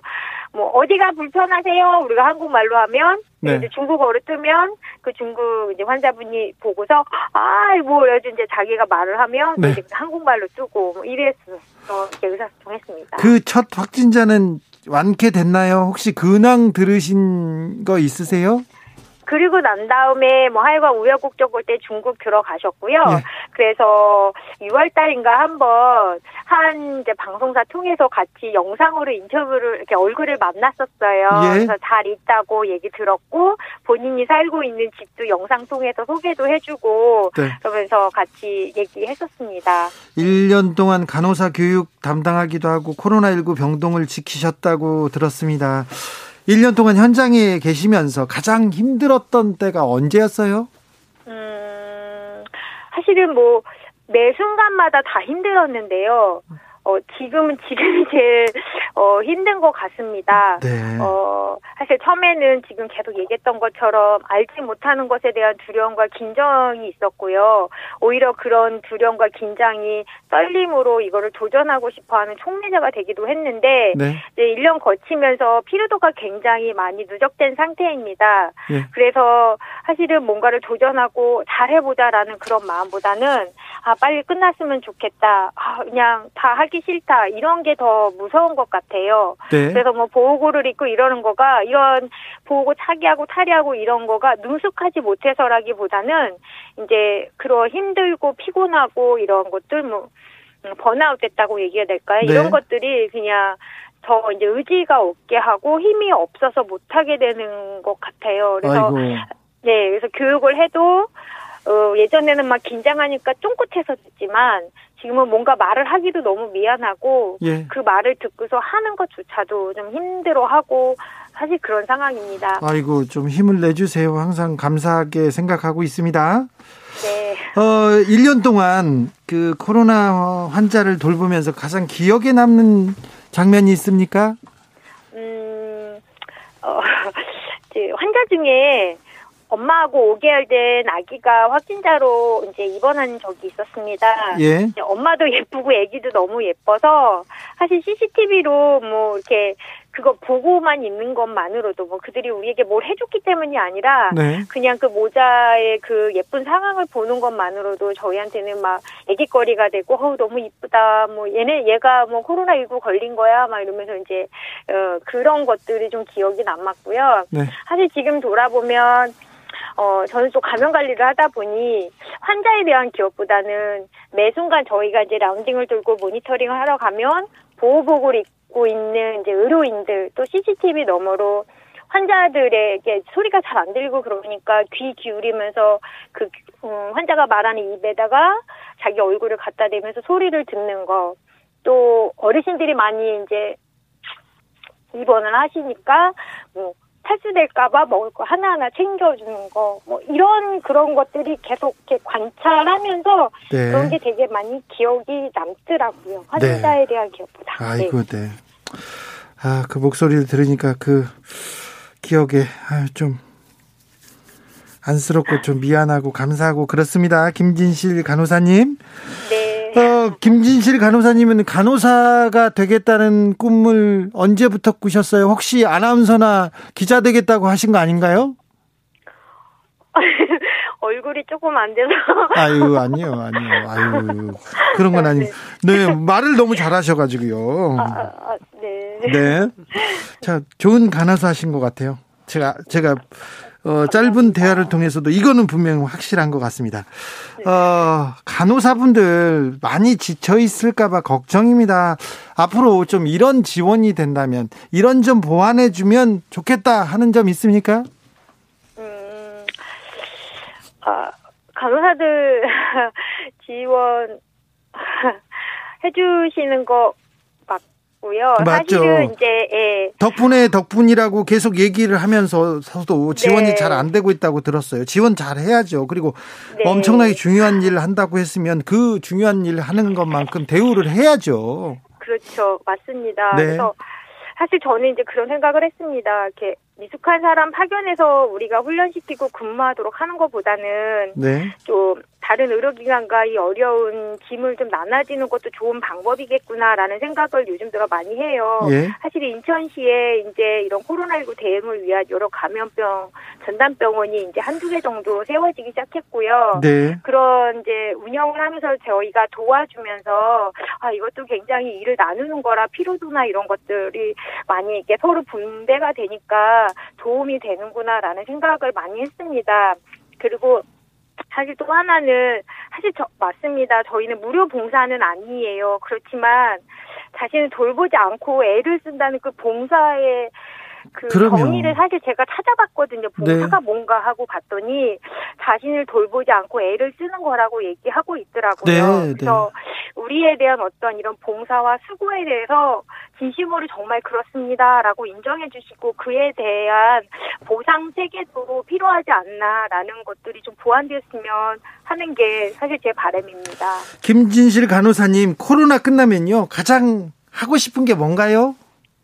뭐, 어디가 불편하세요? 우리가 한국말로 하면, 네. 이제 중국어로 뜨면, 그 중국 이제 환자분이 보고서, 아이고, 이제 자기가 말을 하면, 네. 이제 한국말로 뜨고, 뭐 이래서 의사소통했습니다. 그 첫 확진자는 완쾌됐나요? 혹시 근황 들으신 거 있으세요? 그리고 난 다음에 뭐 하여간 우여곡절 올 때 중국 들어가셨고요. 예. 그래서 유월 달인가 한번 한 이제 방송사 통해서 같이 영상으로 인터뷰를 이렇게 얼굴을 만났었어요. 예. 그래서 잘 있다고 얘기 들었고 본인이 살고 있는 집도 영상 통해서 소개도 해주고 네. 그러면서 같이 얘기했었습니다. 일 년 동안 간호사 교육 담당하기도 하고 코로나십구 병동을 지키셨다고 들었습니다. 일 년 동안 현장에 계시면서 가장 힘들었던 때가 언제였어요? 음, 사실은 뭐 매 순간마다 다 힘들었는데요. 어, 지금은 지금이 제일 어, 힘든 것 같습니다. 네. 어, 사실 처음에는 지금 계속 얘기했던 것처럼 알지 못하는 것에 대한 두려움과 긴장이 있었고요. 오히려 그런 두려움과 긴장이 떨림으로 이거를 도전하고 싶어하는 촉매제가 되기도 했는데 네. 이제 일 년 거치면서 피로도가 굉장히 많이 누적된 상태입니다. 네. 그래서 사실은 뭔가를 도전하고 잘해보자라는 그런 마음보다는 아 빨리 끝났으면 좋겠다. 아, 그냥 다 할 하기 싫다 이런 게 더 무서운 것 같아요. 네. 그래서 뭐 보호구를 입고 이러는 거가 이런 보호구 차기하고 탈의하고 이런 거가 능숙하지 못해서라기보다는 이제 그런 힘들고 피곤하고 이런 것들 뭐 번아웃 됐다고 얘기해야 될까요? 네. 이런 것들이 그냥 더 이제 의지가 없게 하고 힘이 없어서 못하게 되는 것 같아요. 그래서 아이고. 네, 그래서 교육을 해도 어, 예전에는 막 긴장하니까 쫑긋해서 듣지만. 지금은 뭔가 말을 하기도 너무 미안하고 예. 그 말을 듣고서 하는 것조차도 좀 힘들어하고 사실 그런 상황입니다. 아이고 좀 힘을 내주세요. 항상 감사하게 생각하고 있습니다. 네. 어, 일 년 동안 그 코로나 환자를 돌보면서 가장 기억에 남는 장면이 있습니까? 음, 어, 환자 중에 엄마하고 오 개월 된 아기가 확진자로 이제 입원한 적이 있었습니다. 예. 엄마도 예쁘고 아기도 너무 예뻐서 사실 씨씨티비로 뭐 이렇게 그거 보고만 있는 것만으로도 뭐 그들이 우리에게 뭘 해줬기 때문이 아니라 네. 그냥 그 모자의 그 예쁜 상황을 보는 것만으로도 저희한테는 막 애기거리가 되고 어우 너무 이쁘다 뭐 얘네 얘가 뭐 코로나십구 걸린 거야 막 이러면서 이제 어, 그런 것들이 좀 기억이 남았고요. 네. 사실 지금 돌아보면 어, 저는 또 감염 관리를 하다 보니 환자에 대한 기억보다는 매 순간 저희가 이제 라운딩을 돌고 모니터링을 하러 가면 보호복을 입고 있는 이제 의료인들 또 씨씨티비 너머로 환자들에게 소리가 잘 안 들리고 그러니까 귀 기울이면서 그 음, 환자가 말하는 입에다가 자기 얼굴을 갖다 대면서 소리를 듣는 거 또 어르신들이 많이 이제 입원을 하시니까 뭐 탈수될까봐 먹을 거 하나하나 챙겨주는 거, 뭐, 이런 그런 것들이 계속 이렇게 관찰하면서 네. 그런 게 되게 많이 기억이 남더라고요. 환자에 네. 대한 기억보다. 아이고, 네. 네. 아, 그 목소리를 들으니까 그 기억에, 아유, 좀 안쓰럽고 좀 미안하고 감사하고 그렇습니다. 김진실 간호사님. 네. 어, 김진실 간호사님은 간호사가 되겠다는 꿈을 언제부터 꾸셨어요? 혹시 아나운서나 기자 되겠다고 하신 거 아닌가요? 얼굴이 조금 안 돼서. 아유, 아니요, 아니요. 아유, 그런 건 아니고. 네, 말을 너무 잘하셔가지고요. 아, 아, 네. 네. 자, 좋은 간호사신 것 같아요. 제가, 제가. 어, 짧은 대화를 통해서도 이거는 분명 확실한 것 같습니다. 어, 간호사분들 많이 지쳐 있을까봐 걱정입니다. 앞으로 좀 이런 지원이 된다면 이런 점 보완해주면 좋겠다 하는 점 있습니까? 음, 아, 간호사들 지원 해주시는 거. 고요. 사실은 이제 예. 덕분에 덕분이라고 계속 얘기를 하면서도 지원이 네. 잘 안 되고 있다고 들었어요. 지원 잘 해야죠. 그리고 네. 엄청나게 중요한 일을 한다고 했으면 그 중요한 일을 하는 것만큼 대우를 해야죠. 그렇죠, 맞습니다. 네. 그래서 사실 저는 이제 그런 생각을 했습니다. 이렇게 미숙한 사람 파견해서 우리가 훈련시키고 근무하도록 하는 것보다는 네. 좀 다른 의료기관과 이 어려운 짐을 좀 나눠지는 것도 좋은 방법이겠구나라는 생각을 요즘 들어 많이 해요. 예. 사실 인천시에 이제 이런 코로나십구 대응을 위한 여러 감염병 전담병원이 이제 한두 개 정도 세워지기 시작했고요. 네. 그런 이제 운영을 하면서 저희가 도와주면서 아, 이것도 굉장히 일을 나누는 거라 피로도나 이런 것들이 많이 이렇게 서로 분배가 되니까 도움이 되는구나라는 생각을 많이 했습니다. 그리고 사실 또 하나는 사실 저, 맞습니다. 저희는 무료 봉사는 아니에요. 그렇지만 자신을 돌보지 않고 애를 쓴다는 그 봉사의 그 그럼요. 정의를 사실 제가 찾아봤거든요. 봉사가 네. 뭔가 하고 봤더니 자신을 돌보지 않고 애를 쓰는 거라고 얘기하고 있더라고요. 네, 그래서 네. 우리에 대한 어떤 이런 봉사와 수고에 대해서 진심으로 정말 그렇습니다라고 인정해 주시고 그에 대한 보상 체계도 필요하지 않나라는 것들이 좀 보완됐으면 하는 게 사실 제 바람입니다. 김진실 간호사님, 코로나 끝나면요 가장 하고 싶은 게 뭔가요?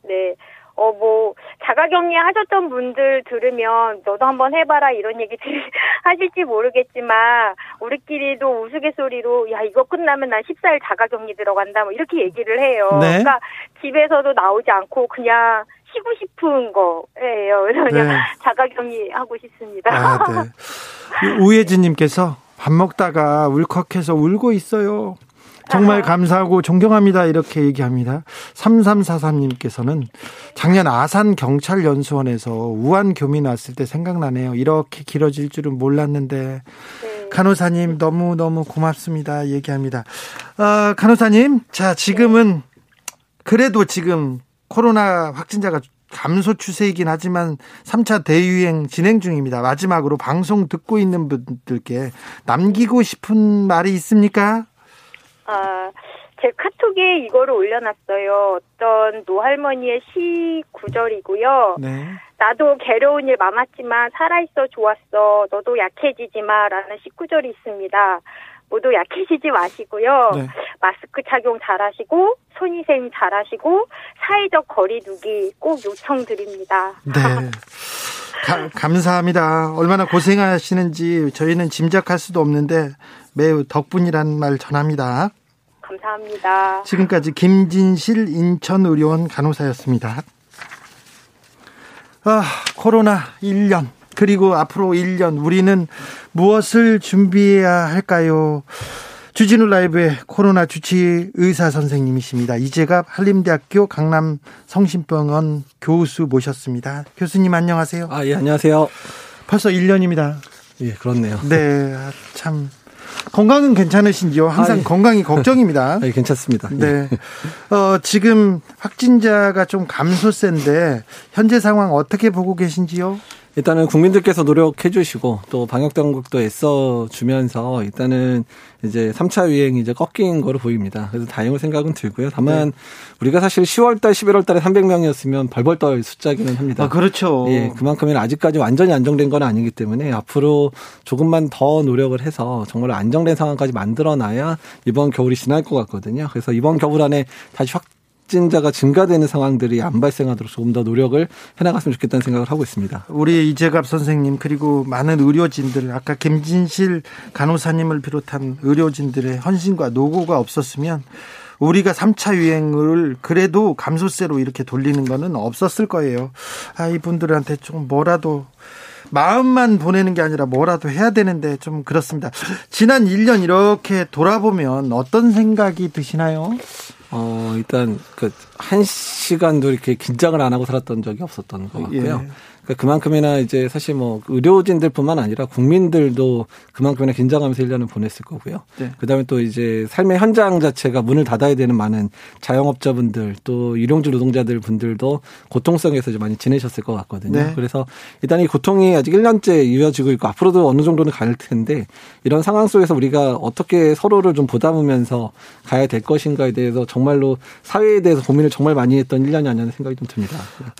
네. 어, 뭐, 자가격리 하셨던 분들 들으면 너도 한번 해봐라 이런 얘기 하실지 모르겠지만 우리끼리도 우스갯소리로 야 이거 끝나면 난 십사 일 자가격리 들어간다 뭐 이렇게 얘기를 해요. 네. 그러니까 집에서도 나오지 않고 그냥 쉬고 싶은 거예요. 그래서 그냥 네. 자가격리 하고 싶습니다. 아, 네. 우혜진님께서 밥 먹다가 울컥해서 울고 있어요. 정말 감사하고 존경합니다. 이렇게 얘기합니다. 삼삼사삼님께서는 작년 아산경찰연수원에서 우한교민 왔을 때 생각나네요. 이렇게 길어질 줄은 몰랐는데. 네. 간호사님 너무너무 고맙습니다. 얘기합니다. 어, 간호사님, 자, 지금은 그래도 지금 코로나 확진자가 감소 추세이긴 하지만 삼 차 대유행 진행 중입니다. 마지막으로 방송 듣고 있는 분들께 남기고 싶은 말이 있습니까? 아, 제 카톡에 이거를 올려놨어요. 어떤 노할머니의 시 구절이고요. 네. 나도 괴로운 일 많았지만 살아있어 좋았어. 너도 약해지지 마라는 십구 절이 있습니다. 모두 약해지지 마시고요. 네. 마스크 착용 잘하시고 손위생 잘하시고 사회적 거리 두기 꼭 요청드립니다. 네. 가, 감사합니다. 얼마나 고생하시는지 저희는 짐작할 수도 없는데 매우 덕분이란 말 전합니다. 감사합니다. 지금까지 김진실 인천의료원 간호사였습니다. 아, 코로나 일 년 그리고 앞으로 일 년 우리는 무엇을 준비해야 할까요? 주진우 라이브의 코로나 주치 의사 선생님이십니다. 이재갑 한림대학교 강남성심병원 교수 모셨습니다. 교수님 안녕하세요. 아, 예, 안녕하세요. 벌써 일 년입니다. 예, 그렇네요. 네, 아, 참 건강은 괜찮으신지요? 항상 아, 예. 건강이 걱정입니다. 예, 괜찮습니다. 네, 어, 지금 확진자가 좀 감소세인데 현재 상황 어떻게 보고 계신지요? 일단은 국민들께서 노력해 주시고 또 방역당국도 애써 주면서 일단은 이제 삼 차 유행이 이제 꺾인 거로 보입니다. 그래서 다행으로 생각은 들고요. 다만 네. 우리가 사실 시월달 십일월달에 삼백 명이었으면 벌벌 떨 숫자기는 합니다. 아, 그렇죠. 예, 그만큼은 아직까지 완전히 안정된 건 아니기 때문에 앞으로 조금만 더 노력을 해서 정말 안정된 상황까지 만들어놔야 이번 겨울이 지날 것 같거든요. 그래서 이번 겨울 안에 다시 확 확진자가 증가되는 상황들이 안 발생하도록 조금 더 노력을 해나갔으면 좋겠다는 생각을 하고 있습니다. 우리 이재갑 선생님 그리고 많은 의료진들, 아까 김진실 간호사님을 비롯한 의료진들의 헌신과 노고가 없었으면 우리가 삼 차 유행을 그래도 감소세로 이렇게 돌리는 거는 없었을 거예요. 아, 이분들한테 좀 뭐라도 마음만 보내는 게 아니라 뭐라도 해야 되는데 좀 그렇습니다. 지난 일 년 이렇게 돌아보면 어떤 생각이 드시나요? 어, 일단, 그, 한 시간도 이렇게 긴장을 안 하고 살았던 적이 없었던 것 같고요. 예. 그러니까 그만큼이나 이제 사실 뭐 의료진들 뿐만 아니라 국민들도 그만큼이나 긴장하면서 일 년을 보냈을 거고요. 네. 그 다음에 또 이제 삶의 현장 자체가 문을 닫아야 되는 많은 자영업자분들 또 일용직 노동자들 분들도 고통 속에서 많이 지내셨을 것 같거든요. 네. 그래서 일단 이 고통이 아직 일 년째 이어지고 있고 앞으로도 어느 정도는 갈 텐데 이런 상황 속에서 우리가 어떻게 서로를 좀 보다보면서 가야 될 것인가에 대해서 정말로 사회에 대해서 고민을 정말 많이 했던 일 년이 아니냐는 생각이 좀 듭니다.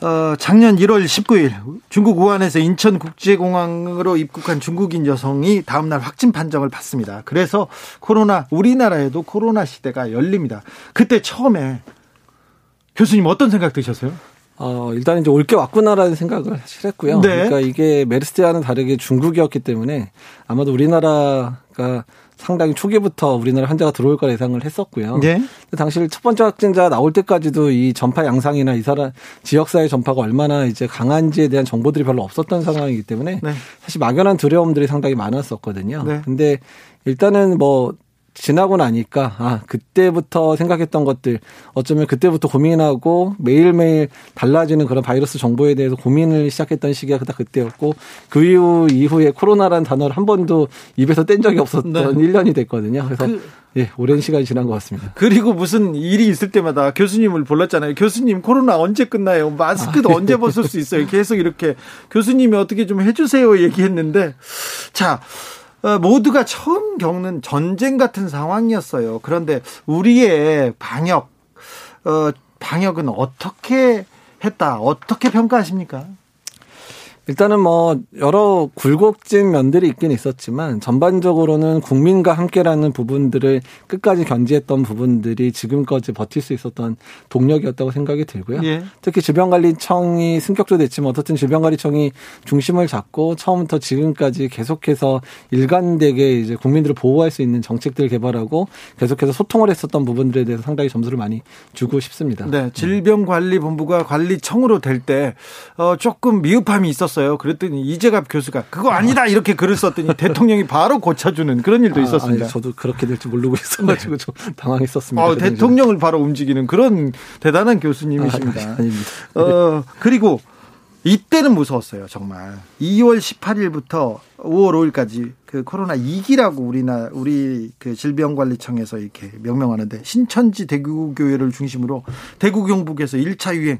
어, 작년 일월 십구일 중국 우한에서 인천국제공항으로 입국한 중국인 여성이 다음날 확진 판정을 받습니다. 그래서 코로나, 우리나라에도 코로나 시대가 열립니다. 그때 처음에 교수님 어떤 생각 드셨어요? 어, 일단 이제 올 게 왔구나라는 생각을 사실 했고요. 네. 그러니까 이게 메르스와는 다르게 중국이었기 때문에 아마도 우리나라가 상당히 초기부터 우리나라 환자가 들어올 거라 예상을 했었고요. 네. 당시 첫 번째 확진자 나올 때까지도 이 전파 양상이나 이 사람 지역사회 전파가 얼마나 이제 강한지에 대한 정보들이 별로 없었던 상황이기 때문에 네. 사실 막연한 두려움들이 상당히 많았었거든요. 네. 근데 일단은 뭐 지나고 나니까 아 그때부터 생각했던 것들 어쩌면 그때부터 고민하고 매일매일 달라지는 그런 바이러스 정보에 대해서 고민을 시작했던 시기가 딱 그때였고 그 이후 이후에 코로나라는 단어를 한 번도 입에서 뗀 적이 없었던 네. 일 년이 됐거든요. 그래서 그, 예, 오랜 시간이 지난 것 같습니다. 그리고 무슨 일이 있을 때마다 교수님을 불렀잖아요. 교수님 코로나 언제 끝나요? 마스크도 아, 언제 네. 벗을 수 있어요? 계속 이렇게 교수님이 어떻게 좀 해주세요 얘기했는데 자. 모두가 처음 겪는 전쟁 같은 상황이었어요. 그런데 우리의 방역, 어, 방역은 어떻게 했다, 어떻게 평가하십니까? 일단은 뭐 여러 굴곡진 면들이 있긴 있었지만 전반적으로는 국민과 함께라는 부분들을 끝까지 견지했던 부분들이 지금까지 버틸 수 있었던 동력이었다고 생각이 들고요. 예. 특히 질병관리청이 승격도 됐지만 어쨌든 질병관리청이 중심을 잡고 처음부터 지금까지 계속해서 일관되게 이제 국민들을 보호할 수 있는 정책들을 개발하고 계속해서 소통을 했었던 부분들에 대해서 상당히 점수를 많이 주고 싶습니다. 네, 질병관리본부가 관리청으로 될 때 어, 조금 미흡함이 있었어요. 그랬더니 이재갑 교수가 그거 아니다 이렇게 글을 썼더니 대통령이 바로 고쳐주는 그런 일도 아, 있었습니다. 아니, 저도 그렇게 될지 모르고 있어가지고 네. 좀 당황했었습니다. 어, 대통령을 바로 움직이는 그런 대단한 교수님이십니다. 아, 아닙니다. 어, 그리고 이때는 무서웠어요 정말. 이월 십팔일부터 오월 오일까지 그 코로나 이 기라고 우리나 우리 그 질병관리청에서 이렇게 명명하는데 신천지 대구교회를 중심으로 대구 경북에서 일 차 유행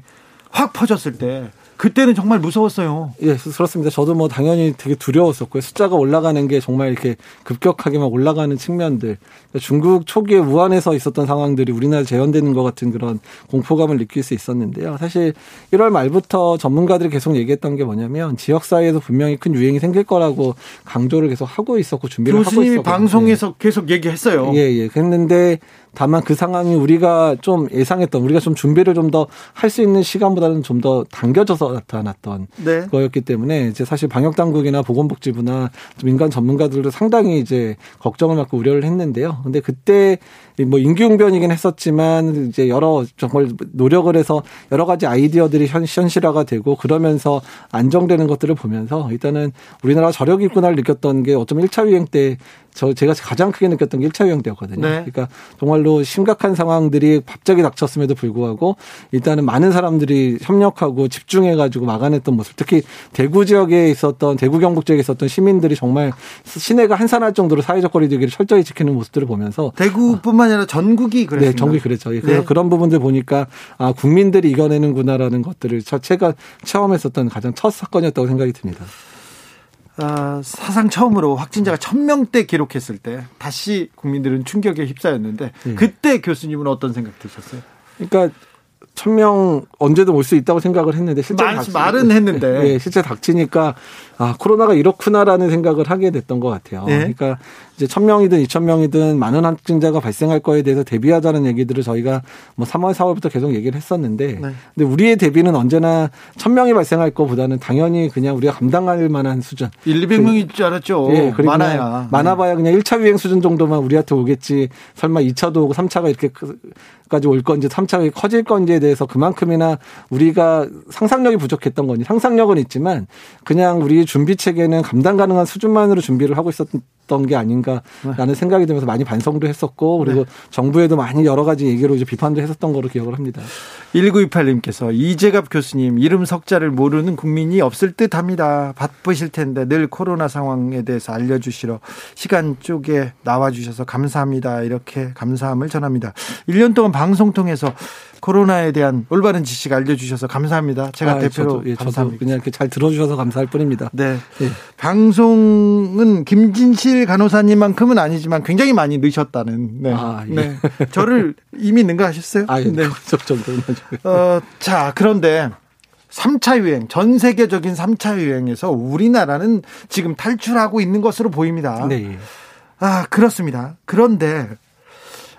확 퍼졌을 때. 그때는 정말 무서웠어요. 예, 그렇습니다. 저도 뭐 당연히 되게 두려웠었고요. 숫자가 올라가는 게 정말 이렇게 급격하게만 올라가는 측면들. 그러니까 중국 초기에 우한에서 있었던 상황들이 우리나라에 재현되는 것 같은 그런 공포감을 느낄 수 있었는데요. 사실 일월 말부터 전문가들이 계속 얘기했던 게 뭐냐면 지역사회에서 분명히 큰 유행이 생길 거라고 강조를 계속 하고 있었고 준비를 하고 있었고. 교수님이 방송에서 계속 얘기했어요. 예, 예. 그랬는데 다만 그 상황이 우리가 좀 예상했던 우리가 좀 준비를 좀 더 할 수 있는 시간보다는 좀 더 당겨져서 나타났던 네. 거였기 때문에 이제 사실 방역 당국이나 보건복지부나 민간 전문가들도 상당히 이제 걱정을 갖고 우려를 했는데요. 근데 그때 뭐 인기응변이긴 했었지만 이제 여러 정말 노력을 해서 여러 가지 아이디어들이 현실화가 되고 그러면서 안정되는 것들을 보면서 일단은 우리나라 저력 있구나를 느꼈던 게 어쩌면 일 차 유행 때 저 제가 가장 크게 느꼈던 게 일 차 유행 때였거든요. 네. 그러니까 정말로 심각한 상황들이 갑자기 닥쳤음에도 불구하고 일단은 많은 사람들이 협력하고 집중해가지고 막아냈던 모습. 특히 대구 지역에 있었던 대구 경북 지역에 있었던 시민들이 정말 시내가 한산할 정도로 사회적 거리두기를 철저히 지키는 모습들을 보면서 대구뿐만 아니라 전국이 그랬습니다. 네, 전국이 그랬죠. 그래서 네. 그런 부분들 보니까 아 국민들이 이겨내는구나라는 것들을 제가 체험했었던 가장 첫 사건이었다고 생각이 듭니다. 아, 사상 처음으로 확진자가 천 명대 기록했을 때 다시 국민들은 충격에 휩싸였는데 네. 그때 교수님은 어떤 생각 드셨어요? 그러니까 천 명 언제든 올 수 있다고 생각을 했는데 실제 말, 말은 했는데 네, 네, 실제 닥치니까 아 코로나가 이렇구나라는 생각을 하게 됐던 것 같아요. 네. 그러니까 이제 천 명이든 이천 명이든 많은 확진자가 발생할 거에 대해서 대비하자는 얘기들을 저희가 뭐 삼월 사월부터 계속 얘기를 했었는데 네. 근데 우리의 대비는 언제나 천 명이 발생할 거보다는 당연히 그냥 우리가 감당할 만한 수준 일, 이백 명일 줄 알았죠. 예, 많아야. 많아봐야 그냥 일 차 유행 수준 정도만 우리한테 오겠지 설마 이 차도 오고 삼 차가 이렇게까지 올 건지 삼 차가 커질 건지에 대해서 그만큼이나 우리가 상상력이 부족했던 건지 상상력은 있지만 그냥 우리 준비 체계는 감당 가능한 수준만으로 준비를 하고 있었던 게 아닌가라는 생각이 들면서 많이 반성도 했었고 그리고 네. 정부에도 많이 여러 가지 얘기로 이제 비판도 했었던 거로 기억을 합니다. 일구이팔님께서 이재갑 교수님 이름 석자를 모르는 국민이 없을 듯합니다. 바쁘실 텐데 늘 코로나 상황에 대해서 알려주시러 시간 쪼개 나와주셔서 감사합니다. 이렇게 감사함을 전합니다. 일 년 동안 방송 통해서 코로나에 대한 올바른 지식 알려주셔서 감사합니다. 제가 아, 대표로 저도, 예, 감사합니다. 저도 그냥 이렇게 잘 들어주셔서 감사할 뿐입니다. 네, 예. 방송은 김진실 간호사님만큼은 아니지만 굉장히 많이 느셨다는. 네, 아, 예. 네. 저를 이미 능가하셨어요? 아, 예. 네, 어, 자 그런데 삼 차 유행 전 세계적인 삼 차 유행에서 우리나라는 지금 탈출하고 있는 것으로 보입니다. 네, 예. 아 그렇습니다. 그런데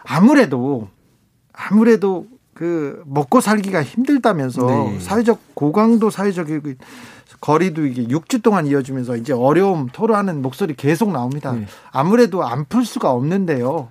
아무래도 아무래도 그 먹고 살기가 힘들다면서 네. 사회적 고강도 사회적 거리도 이게 육 주 동안 이어지면서 이제 어려움 토로하는 목소리 계속 나옵니다. 네. 아무래도 안 풀 수가 없는데요.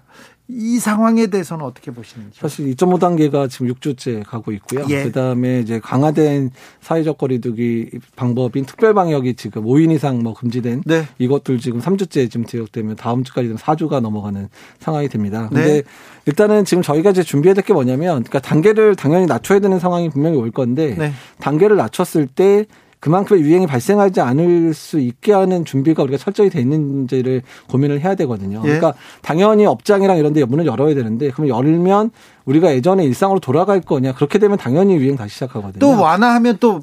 이 상황에 대해서는 어떻게 보시는지? 사실 이 점 오 단계가 지금 육 주째 가고 있고요. 예. 그다음에 이제 강화된 사회적 거리두기 방법인 특별 방역이 지금 오 인 이상 뭐 금지된 네. 이것들 지금 삼 주째 지금 지속되면 다음 주까지 사 주가 넘어가는 상황이 됩니다. 근데 네. 일단은 지금 저희가 이제 준비해야 될 게 뭐냐면 그러니까 단계를 당연히 낮춰야 되는 상황이 분명히 올 건데 네. 단계를 낮췄을 때 그만큼의 유행이 발생하지 않을 수 있게 하는 준비가 우리가 철저히 돼 있는지를 고민을 해야 되거든요. 예. 그러니까 당연히 업장이랑 이런 데 문을 열어야 되는데 그럼 열면 우리가 예전에 일상으로 돌아갈 거냐. 그렇게 되면 당연히 유행 다시 시작하거든요. 또 완화하면 또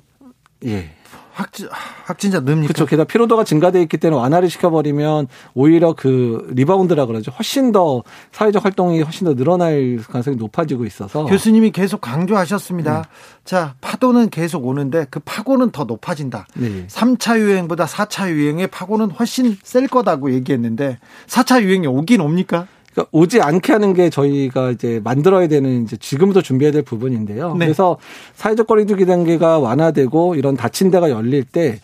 예. 확진, 확진자 늡니까? 그렇죠. 게다가 피로도가 증가되어 있기 때문에 완화를 시켜버리면 오히려 그 리바운드라 그러죠. 훨씬 더 사회적 활동이 훨씬 더 늘어날 가능성이 높아지고 있어서. 교수님이 계속 강조하셨습니다. 네. 자, 파도는 계속 오는데 그 파고는 더 높아진다. 네. 삼 차 유행보다 사 차 유행의 파고는 훨씬 셀 거다고 얘기했는데 사 차 유행이 오긴 옵니까? 그러니까 오지 않게 하는 게 저희가 이제 만들어야 되는 이제 지금부터 준비해야 될 부분인데요. 네. 그래서 사회적 거리두기 단계가 완화되고 이런 닫힌 데가 열릴 때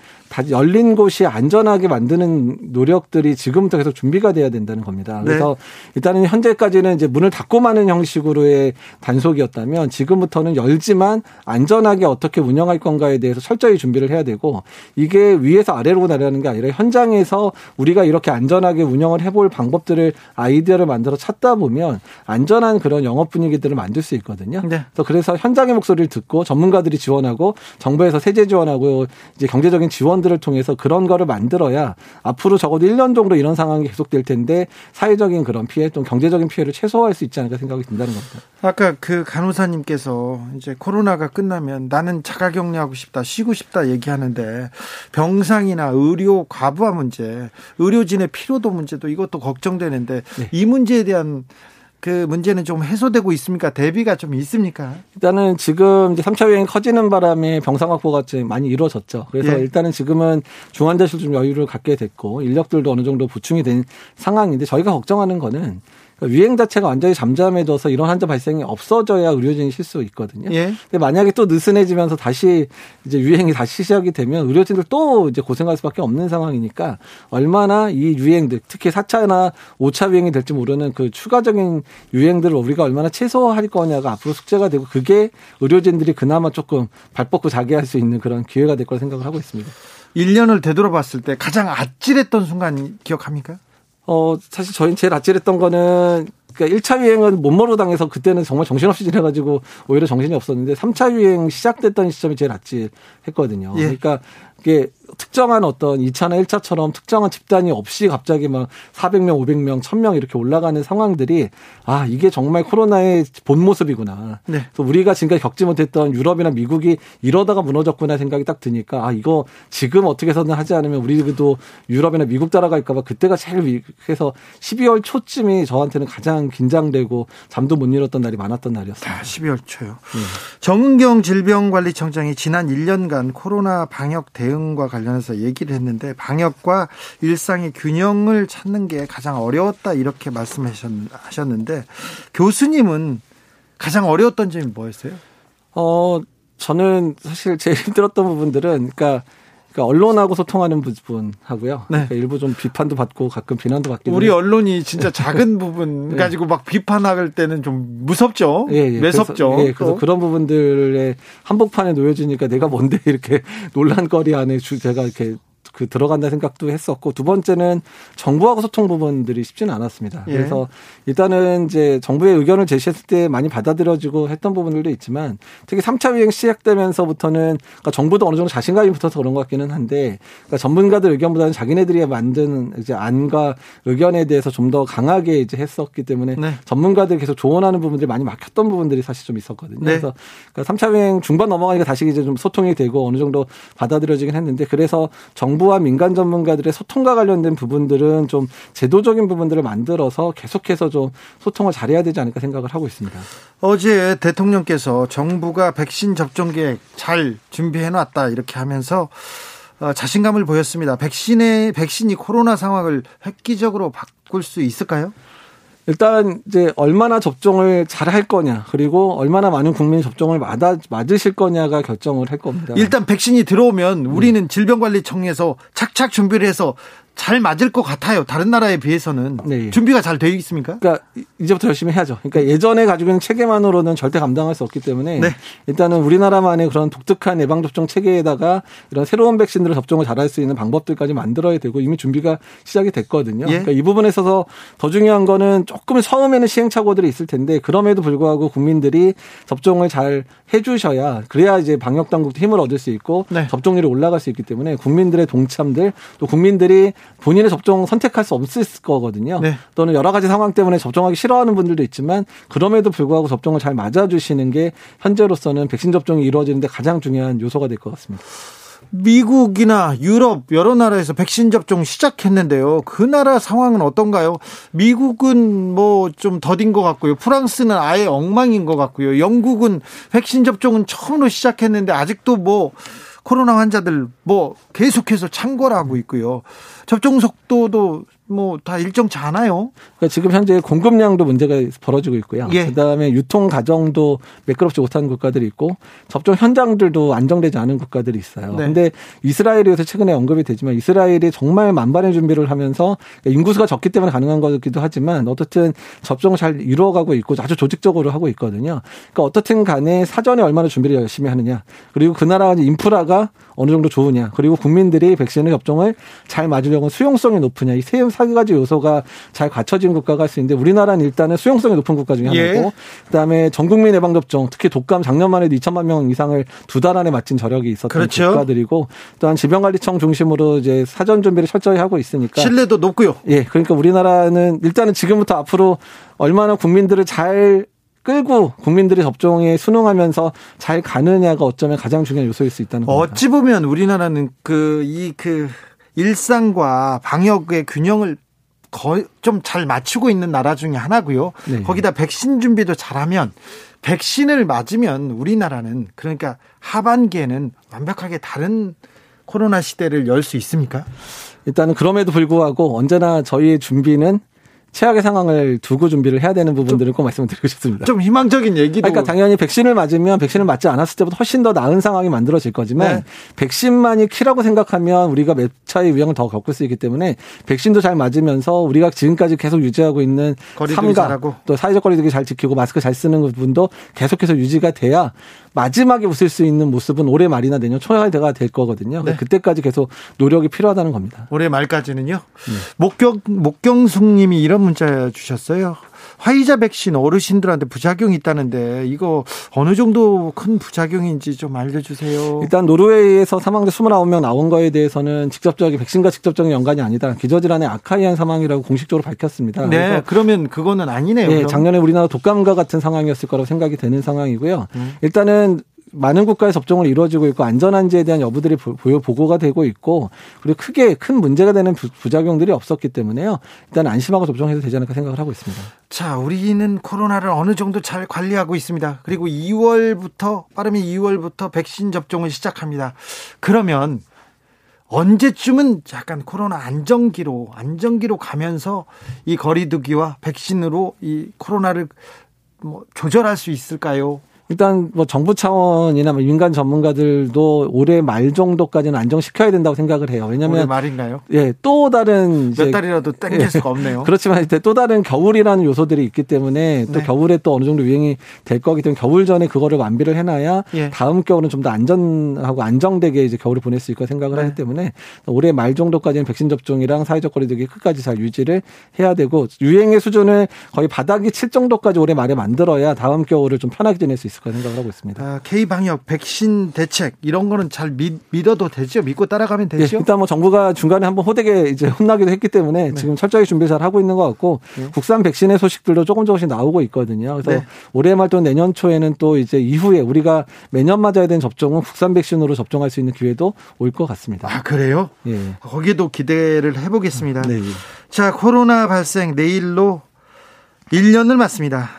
열린 곳이 안전하게 만드는 노력들이 지금부터 계속 준비가 돼야 된다는 겁니다. 그래서 네. 일단은 현재까지는 이제 문을 닫고 마는 형식으로의 단속이었다면 지금부터는 열지만 안전하게 어떻게 운영할 건가에 대해서 철저히 준비를 해야 되고 이게 위에서 아래로 나가는 게 아니라 현장에서 우리가 이렇게 안전하게 운영을 해볼 방법들을 아이디어를 만들어 찾다 보면 안전한 그런 영업 분위기들을 만들 수 있거든요. 네. 그래서, 그래서 현장의 목소리를 듣고 전문가들이 지원하고 정부에서 세제 지원하고 이제 경제적인 지원 들을 통해서 그런 거를 만들어야 앞으로 적어도 일 년 정도 이런 상황이 계속될 텐데 사회적인 그런 피해 또 경제적인 피해를 최소화할 수 있지 않을까 생각이 든다는 겁니다. 아까 그 간호사님께서 이제 코로나가 끝나면 나는 자가격리하고 싶다, 쉬고 싶다 얘기하는데 병상이나 의료 과부하 문제, 의료진의 피로도 문제도 이것도 걱정되는데 네. 이 문제에 대한 그 문제는 좀 해소되고 있습니까? 대비가 좀 있습니까? 일단은 지금 이제 삼 차 유행이 커지는 바람에 병상 확보가 좀 많이 이루어졌죠. 그래서 예. 일단은 지금은 중환자실 좀 여유를 갖게 됐고 인력들도 어느 정도 보충이 된 상황인데 저희가 걱정하는 거는 유행 자체가 완전히 잠잠해져서 이런 환자 발생이 없어져야 의료진이 쉴 수 있거든요. 예. 근데 만약에 또 느슨해지면서 다시 이제 유행이 다시 시작이 되면 의료진들 또 이제 고생할 수밖에 없는 상황이니까 얼마나 이 유행들 특히 사 차나 오 차 유행이 될지 모르는 그 추가적인 유행들을 우리가 얼마나 최소화할 거냐가 앞으로 숙제가 되고 그게 의료진들이 그나마 조금 발벗고 자기 할 수 있는 그런 기회가 될 거라 생각을 하고 있습니다. 일 년을 되돌아봤을 때 가장 아찔했던 순간 기억합니까? 어, 사실 저희는 제일 아찔했던 거는, 그니까 일 차 유행은 몸머로 당해서 그때는 정말 정신없이 지내가지고 오히려 정신이 없었는데 삼 차 유행 시작됐던 시점이 제일 아찔했거든요. 예. 그러니까 이게 특정한 어떤 이 차나 일 차처럼 특정한 집단이 없이 갑자기 막 사백 명, 오백 명, 천 명 이렇게 올라가는 상황들이 아, 이게 정말 코로나의 본 모습이구나. 네. 그래서 우리가 지금까지 겪지 못했던 유럽이나 미국이 이러다가 무너졌구나 생각이 딱 드니까 아, 이거 지금 어떻게 해서든 하지 않으면 우리도 유럽이나 미국 따라갈까봐 그때가 제일 해서 십이월 초쯤이 저한테는 가장 긴장되고 잠도 못 이뤘던 날이 많았던 날이었어요. 아, 십이월 초요. 네. 정은경 질병관리청장이 지난 일 년간 코로나 방역 대응과 관련해서 얘기를 했는데 방역과 일상의 균형을 찾는 게 가장 어려웠다 이렇게 말씀하셨는데 교수님은 가장 어려웠던 점이 뭐였어요? 어, 저는 사실 제일 힘들었던 부분들은 그러니까 그러니까 언론하고 소통하는 부분하고요. 네. 그러니까 일부 좀 비판도 받고 가끔 비난도 받기도. 우리 언론이 진짜 작은 부분 네. 가지고 막 비판할 때는 좀 무섭죠. 예, 예. 매섭죠. 그래서, 예, 그래서 그런 부분들에 한복판에 놓여지니까 내가 뭔데 이렇게 논란거리 안에 주 제가 이렇게 그 들어간다 생각도 했었고 두 번째는 정부하고 소통 부분들이 쉽지는 않았습니다. 예. 그래서 일단은 이제 정부의 의견을 제시했을 때 많이 받아들여지고 했던 부분들도 있지만 특히 삼 차 유행 시작되면서부터는 그러니까 정부도 어느 정도 자신감이 붙어서 그런 것 같기는 한데 그러니까 전문가들 의견보다는 자기네들이 만든 이제 안과 의견에 대해서 좀 더 강하게 이제 했었기 때문에 네. 전문가들 계속 조언하는 부분들이 많이 막혔던 부분들이 사실 좀 있었거든요. 네. 그래서 그러니까 삼 차 유행 중반 넘어가니까 다시 이제 좀 소통이 되고 어느 정도 받아들여지긴 했는데 그래서 정부 정부와 민간 전문가들의 소통과 관련된 부분들은 좀 제도적인 부분들을 만들어서 계속해서 좀 소통을 잘해야 되지 않을까 생각을 하고 있습니다. 어제 대통령께서 정부가 백신 접종 계획 잘 준비해놨다 이렇게 하면서 자신감을 보였습니다. 백신의 백신이 코로나 상황을 획기적으로 바꿀 수 있을까요? 일단 이제 얼마나 접종을 잘 할 거냐, 그리고 얼마나 많은 국민이 접종을 맞아, 맞으실 거냐가 결정을 할 겁니다. 일단 백신이 들어오면 우리는 음. 질병관리청에서 착착 준비를 해서 잘 맞을 것 같아요. 다른 나라에 비해서는. 네. 준비가 잘 되어 있습니까? 그러니까 이제부터 열심히 해야죠. 그러니까 예전에 가지고 있는 체계만으로는 절대 감당할 수 없기 때문에 네. 일단은 우리나라만의 그런 독특한 예방접종 체계에다가 이런 새로운 백신들을 접종을 잘할 수 있는 방법들까지 만들어야 되고, 이미 준비가 시작이 됐거든요. 예. 그러니까 이 부분에 있어서 더 중요한 거는 조금 처음에는 시행착오들이 있을 텐데, 그럼에도 불구하고 국민들이 접종을 잘 해주셔야, 그래야 이제 방역당국도 힘을 얻을 수 있고 네. 접종률이 올라갈 수 있기 때문에 국민들의 동참들, 또 국민들이 본인의 접종 선택할 수 없을 거거든요. 네. 또는 여러 가지 상황 때문에 접종하기 싫어하는 분들도 있지만, 그럼에도 불구하고 접종을 잘 맞아주시는 게 현재로서는 백신 접종이 이루어지는데 가장 중요한 요소가 될 것 같습니다. 미국이나 유럽 여러 나라에서 백신 접종 시작했는데요. 그 나라 상황은 어떤가요? 미국은 뭐 좀 더딘 것 같고요. 프랑스는 아예 엉망인 것 같고요. 영국은 백신 접종은 처음으로 시작했는데 아직도 뭐 코로나 환자들 뭐 계속해서 창궐하고 있고요. 접종 속도도 뭐 다 일정치 않아요. 그러니까 지금 현재 공급량도 문제가 벌어지고 있고요. 예. 그다음에 유통 과정도 매끄럽지 못한 국가들이 있고, 접종 현장들도 안정되지 않은 국가들이 있어요. 그런데 네. 이스라엘에서 최근에 언급이 되지만, 이스라엘이 정말 만반의 준비를 하면서, 그러니까 인구수가 적기 때문에 가능한 거기도 하지만 어떻든 접종을 잘 이루어가고 있고 아주 조직적으로 하고 있거든요. 그러니까 어떻든 간에 사전에 얼마나 준비를 열심히 하느냐, 그리고 그 나라 인프라가 어느 정도 좋으냐, 그리고 국민들이 백신의 접종을 잘 맞으려고 수용성이 높으냐, 이 세 가지 요소가 잘 갖춰진 국가가 할 수 있는데, 우리나라는 일단은 수용성이 높은 국가 중에 하나고 예. 그다음에 전국민 예방접종, 특히 독감 작년만 해도 이천만 명 이상을 두 달 안에 마친 저력이 있었던 그렇죠. 국가들이고, 또한 질병관리청 중심으로 이제 사전 준비를 철저히 하고 있으니까 신뢰도 높고요. 예, 그러니까 우리나라는 일단은 지금부터 앞으로 얼마나 국민들을 잘 끌고 국민들이 접종에 순응하면서 잘 가느냐가 어쩌면 가장 중요한 요소일 수 있다는 겁니다. 어찌 보면 우리나라는 그 이 그 일상과 방역의 균형을 좀 잘 맞추고 있는 나라 중에 하나고요. 네. 거기다 백신 준비도 잘하면, 백신을 맞으면 우리나라는, 그러니까 하반기에는 완벽하게 다른 코로나 시대를 열 수 있습니까? 일단은 그럼에도 불구하고 언제나 저희의 준비는 최악의 상황을 두고 준비를 해야 되는 부분들을 꼭 말씀을 드리고 싶습니다. 좀 희망적인 얘기도. 그러니까 당연히 백신을 맞으면 백신을 맞지 않았을 때보다 훨씬 더 나은 상황이 만들어질 거지만 네. 백신만이 키라고 생각하면 우리가 몇 차의 위험을 더 겪을 수 있기 때문에, 백신도 잘 맞으면서 우리가 지금까지 계속 유지하고 있는 거리두기 잘하고, 또 사회적 거리두기 잘 지키고 마스크 잘 쓰는 부분도 계속해서 유지가 돼야 마지막에 웃을 수 있는 모습은 올해 말이나 내년 초에가 될 거거든요. 네. 그때까지 계속 노력이 필요하다는 겁니다. 올해 말까지는요. 네. 목경, 목경숙님이 이런 문자 주셨어요. 화이자 백신 어르신들한테 부작용이 있다는데, 이거 어느 정도 큰 부작용인지 좀 알려주세요. 일단 노르웨이에서 사망자 이십구 명 나온 거에 대해서는 직접적인 백신과 직접적인 연관이 아니다, 기저질환의 악화한 사망이라고 공식적으로 밝혔습니다. 네, 그래서 그러면 그거는 아니네요. 네, 작년에 우리나라 독감과 같은 상황이었을 거라고 생각이 되는 상황이고요. 음. 일단은 많은 국가의 접종을 이루어지고 있고, 안전한지에 대한 여부들이 보고가 되고 있고, 그리고 크게 큰 문제가 되는 부작용들이 없었기 때문에요. 일단 안심하고 접종해도 되지 않을까 생각을 하고 있습니다. 자, 우리는 코로나를 어느 정도 잘 관리하고 있습니다. 그리고 이월부터, 빠르면 이월부터 백신 접종을 시작합니다. 그러면 언제쯤은 약간 코로나 안정기로, 안정기로 가면서 이 거리두기와 백신으로 이 코로나를 뭐 조절할 수 있을까요? 일단 뭐 정부 차원이나 민간 전문가들도 올해 말 정도까지는 안정시켜야 된다고 생각을 해요. 왜냐면 올해 말인가요? 예, 또 다른 몇 달이라도 땡길 예, 수가 없네요. 그렇지만 이제 또 다른 겨울이라는 요소들이 있기 때문에 또 네. 겨울에 또 어느 정도 유행이 될 거기 때문에 겨울 전에 그거를 완비를 해놔야 예. 다음 겨울은 좀 더 안전하고 안정되게 이제 겨울을 보낼 수 있을까 생각을 네. 하기 때문에, 올해 말 정도까지는 백신 접종이랑 사회적 거리두기 끝까지 잘 유지를 해야 되고, 유행의 수준을 거의 바닥이 칠 정도까지 올해 말에 만들어야 다음 겨울을 좀 편하게 지낼 수 있을 그 생각을 하고 있습니다. 아, K방역, 백신 대책 이런 거는 잘 믿, 믿어도 되죠? 믿고 따라가면 되죠? 예, 일단 뭐 정부가 중간에 한번 호되게 이제 혼나기도 했기 때문에 네. 지금 철저히 준비 잘 하고 있는 것 같고 네. 국산 백신의 소식들도 조금 조금씩 나오고 있거든요. 그래서 네. 올해 말 또는 내년 초에는 또 이제 이후에 우리가 매년 맞아야 되는 접종은 국산 백신으로 접종할 수 있는 기회도 올 것 같습니다. 아, 그래요? 예. 거기도 기대를 해보겠습니다. 네. 자, 코로나 발생 내일로 일 년을 맞습니다.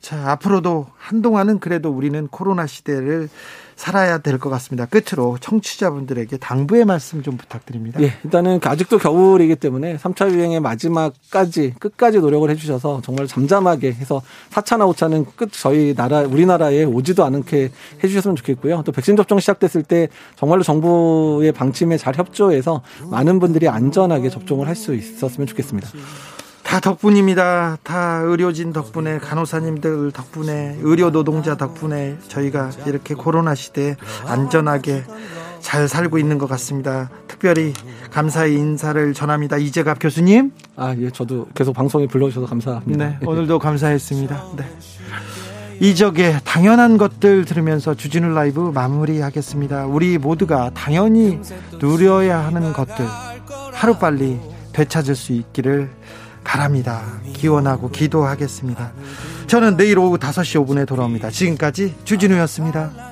자, 앞으로도 한동안은 그래도 우리는 코로나 시대를 살아야 될 것 같습니다. 끝으로 청취자분들에게 당부의 말씀 좀 부탁드립니다. 예, 일단은 아직도 겨울이기 때문에 삼 차 유행의 마지막까지 끝까지 노력을 해주셔서 정말 잠잠하게 해서 사 차나 오 차는 끝 저희 나라 우리나라에 오지도 않게 해주셨으면 좋겠고요. 또 백신 접종 시작됐을 때 정말로 정부의 방침에 잘 협조해서 많은 분들이 안전하게 접종을 할 수 있었으면 좋겠습니다. 다 덕분입니다. 다 의료진 덕분에, 간호사님들 덕분에, 의료노동자 덕분에 저희가 이렇게 코로나 시대에 안전하게 잘 살고 있는 것 같습니다. 특별히 감사의 인사를 전합니다. 이재갑 교수님. 아, 예, 저도 계속 방송에 불러주셔서 감사합니다. 네, 오늘도 감사했습니다. 네. 이적의 당연한 것들 들으면서 주진우 라이브 마무리하겠습니다. 우리 모두가 당연히 누려야 하는 것들 하루빨리 되찾을 수 있기를 바랍니다. 기원하고 기도하겠습니다. 저는 내일 오후 다섯 시 오 분에 돌아옵니다. 지금까지 주진우였습니다.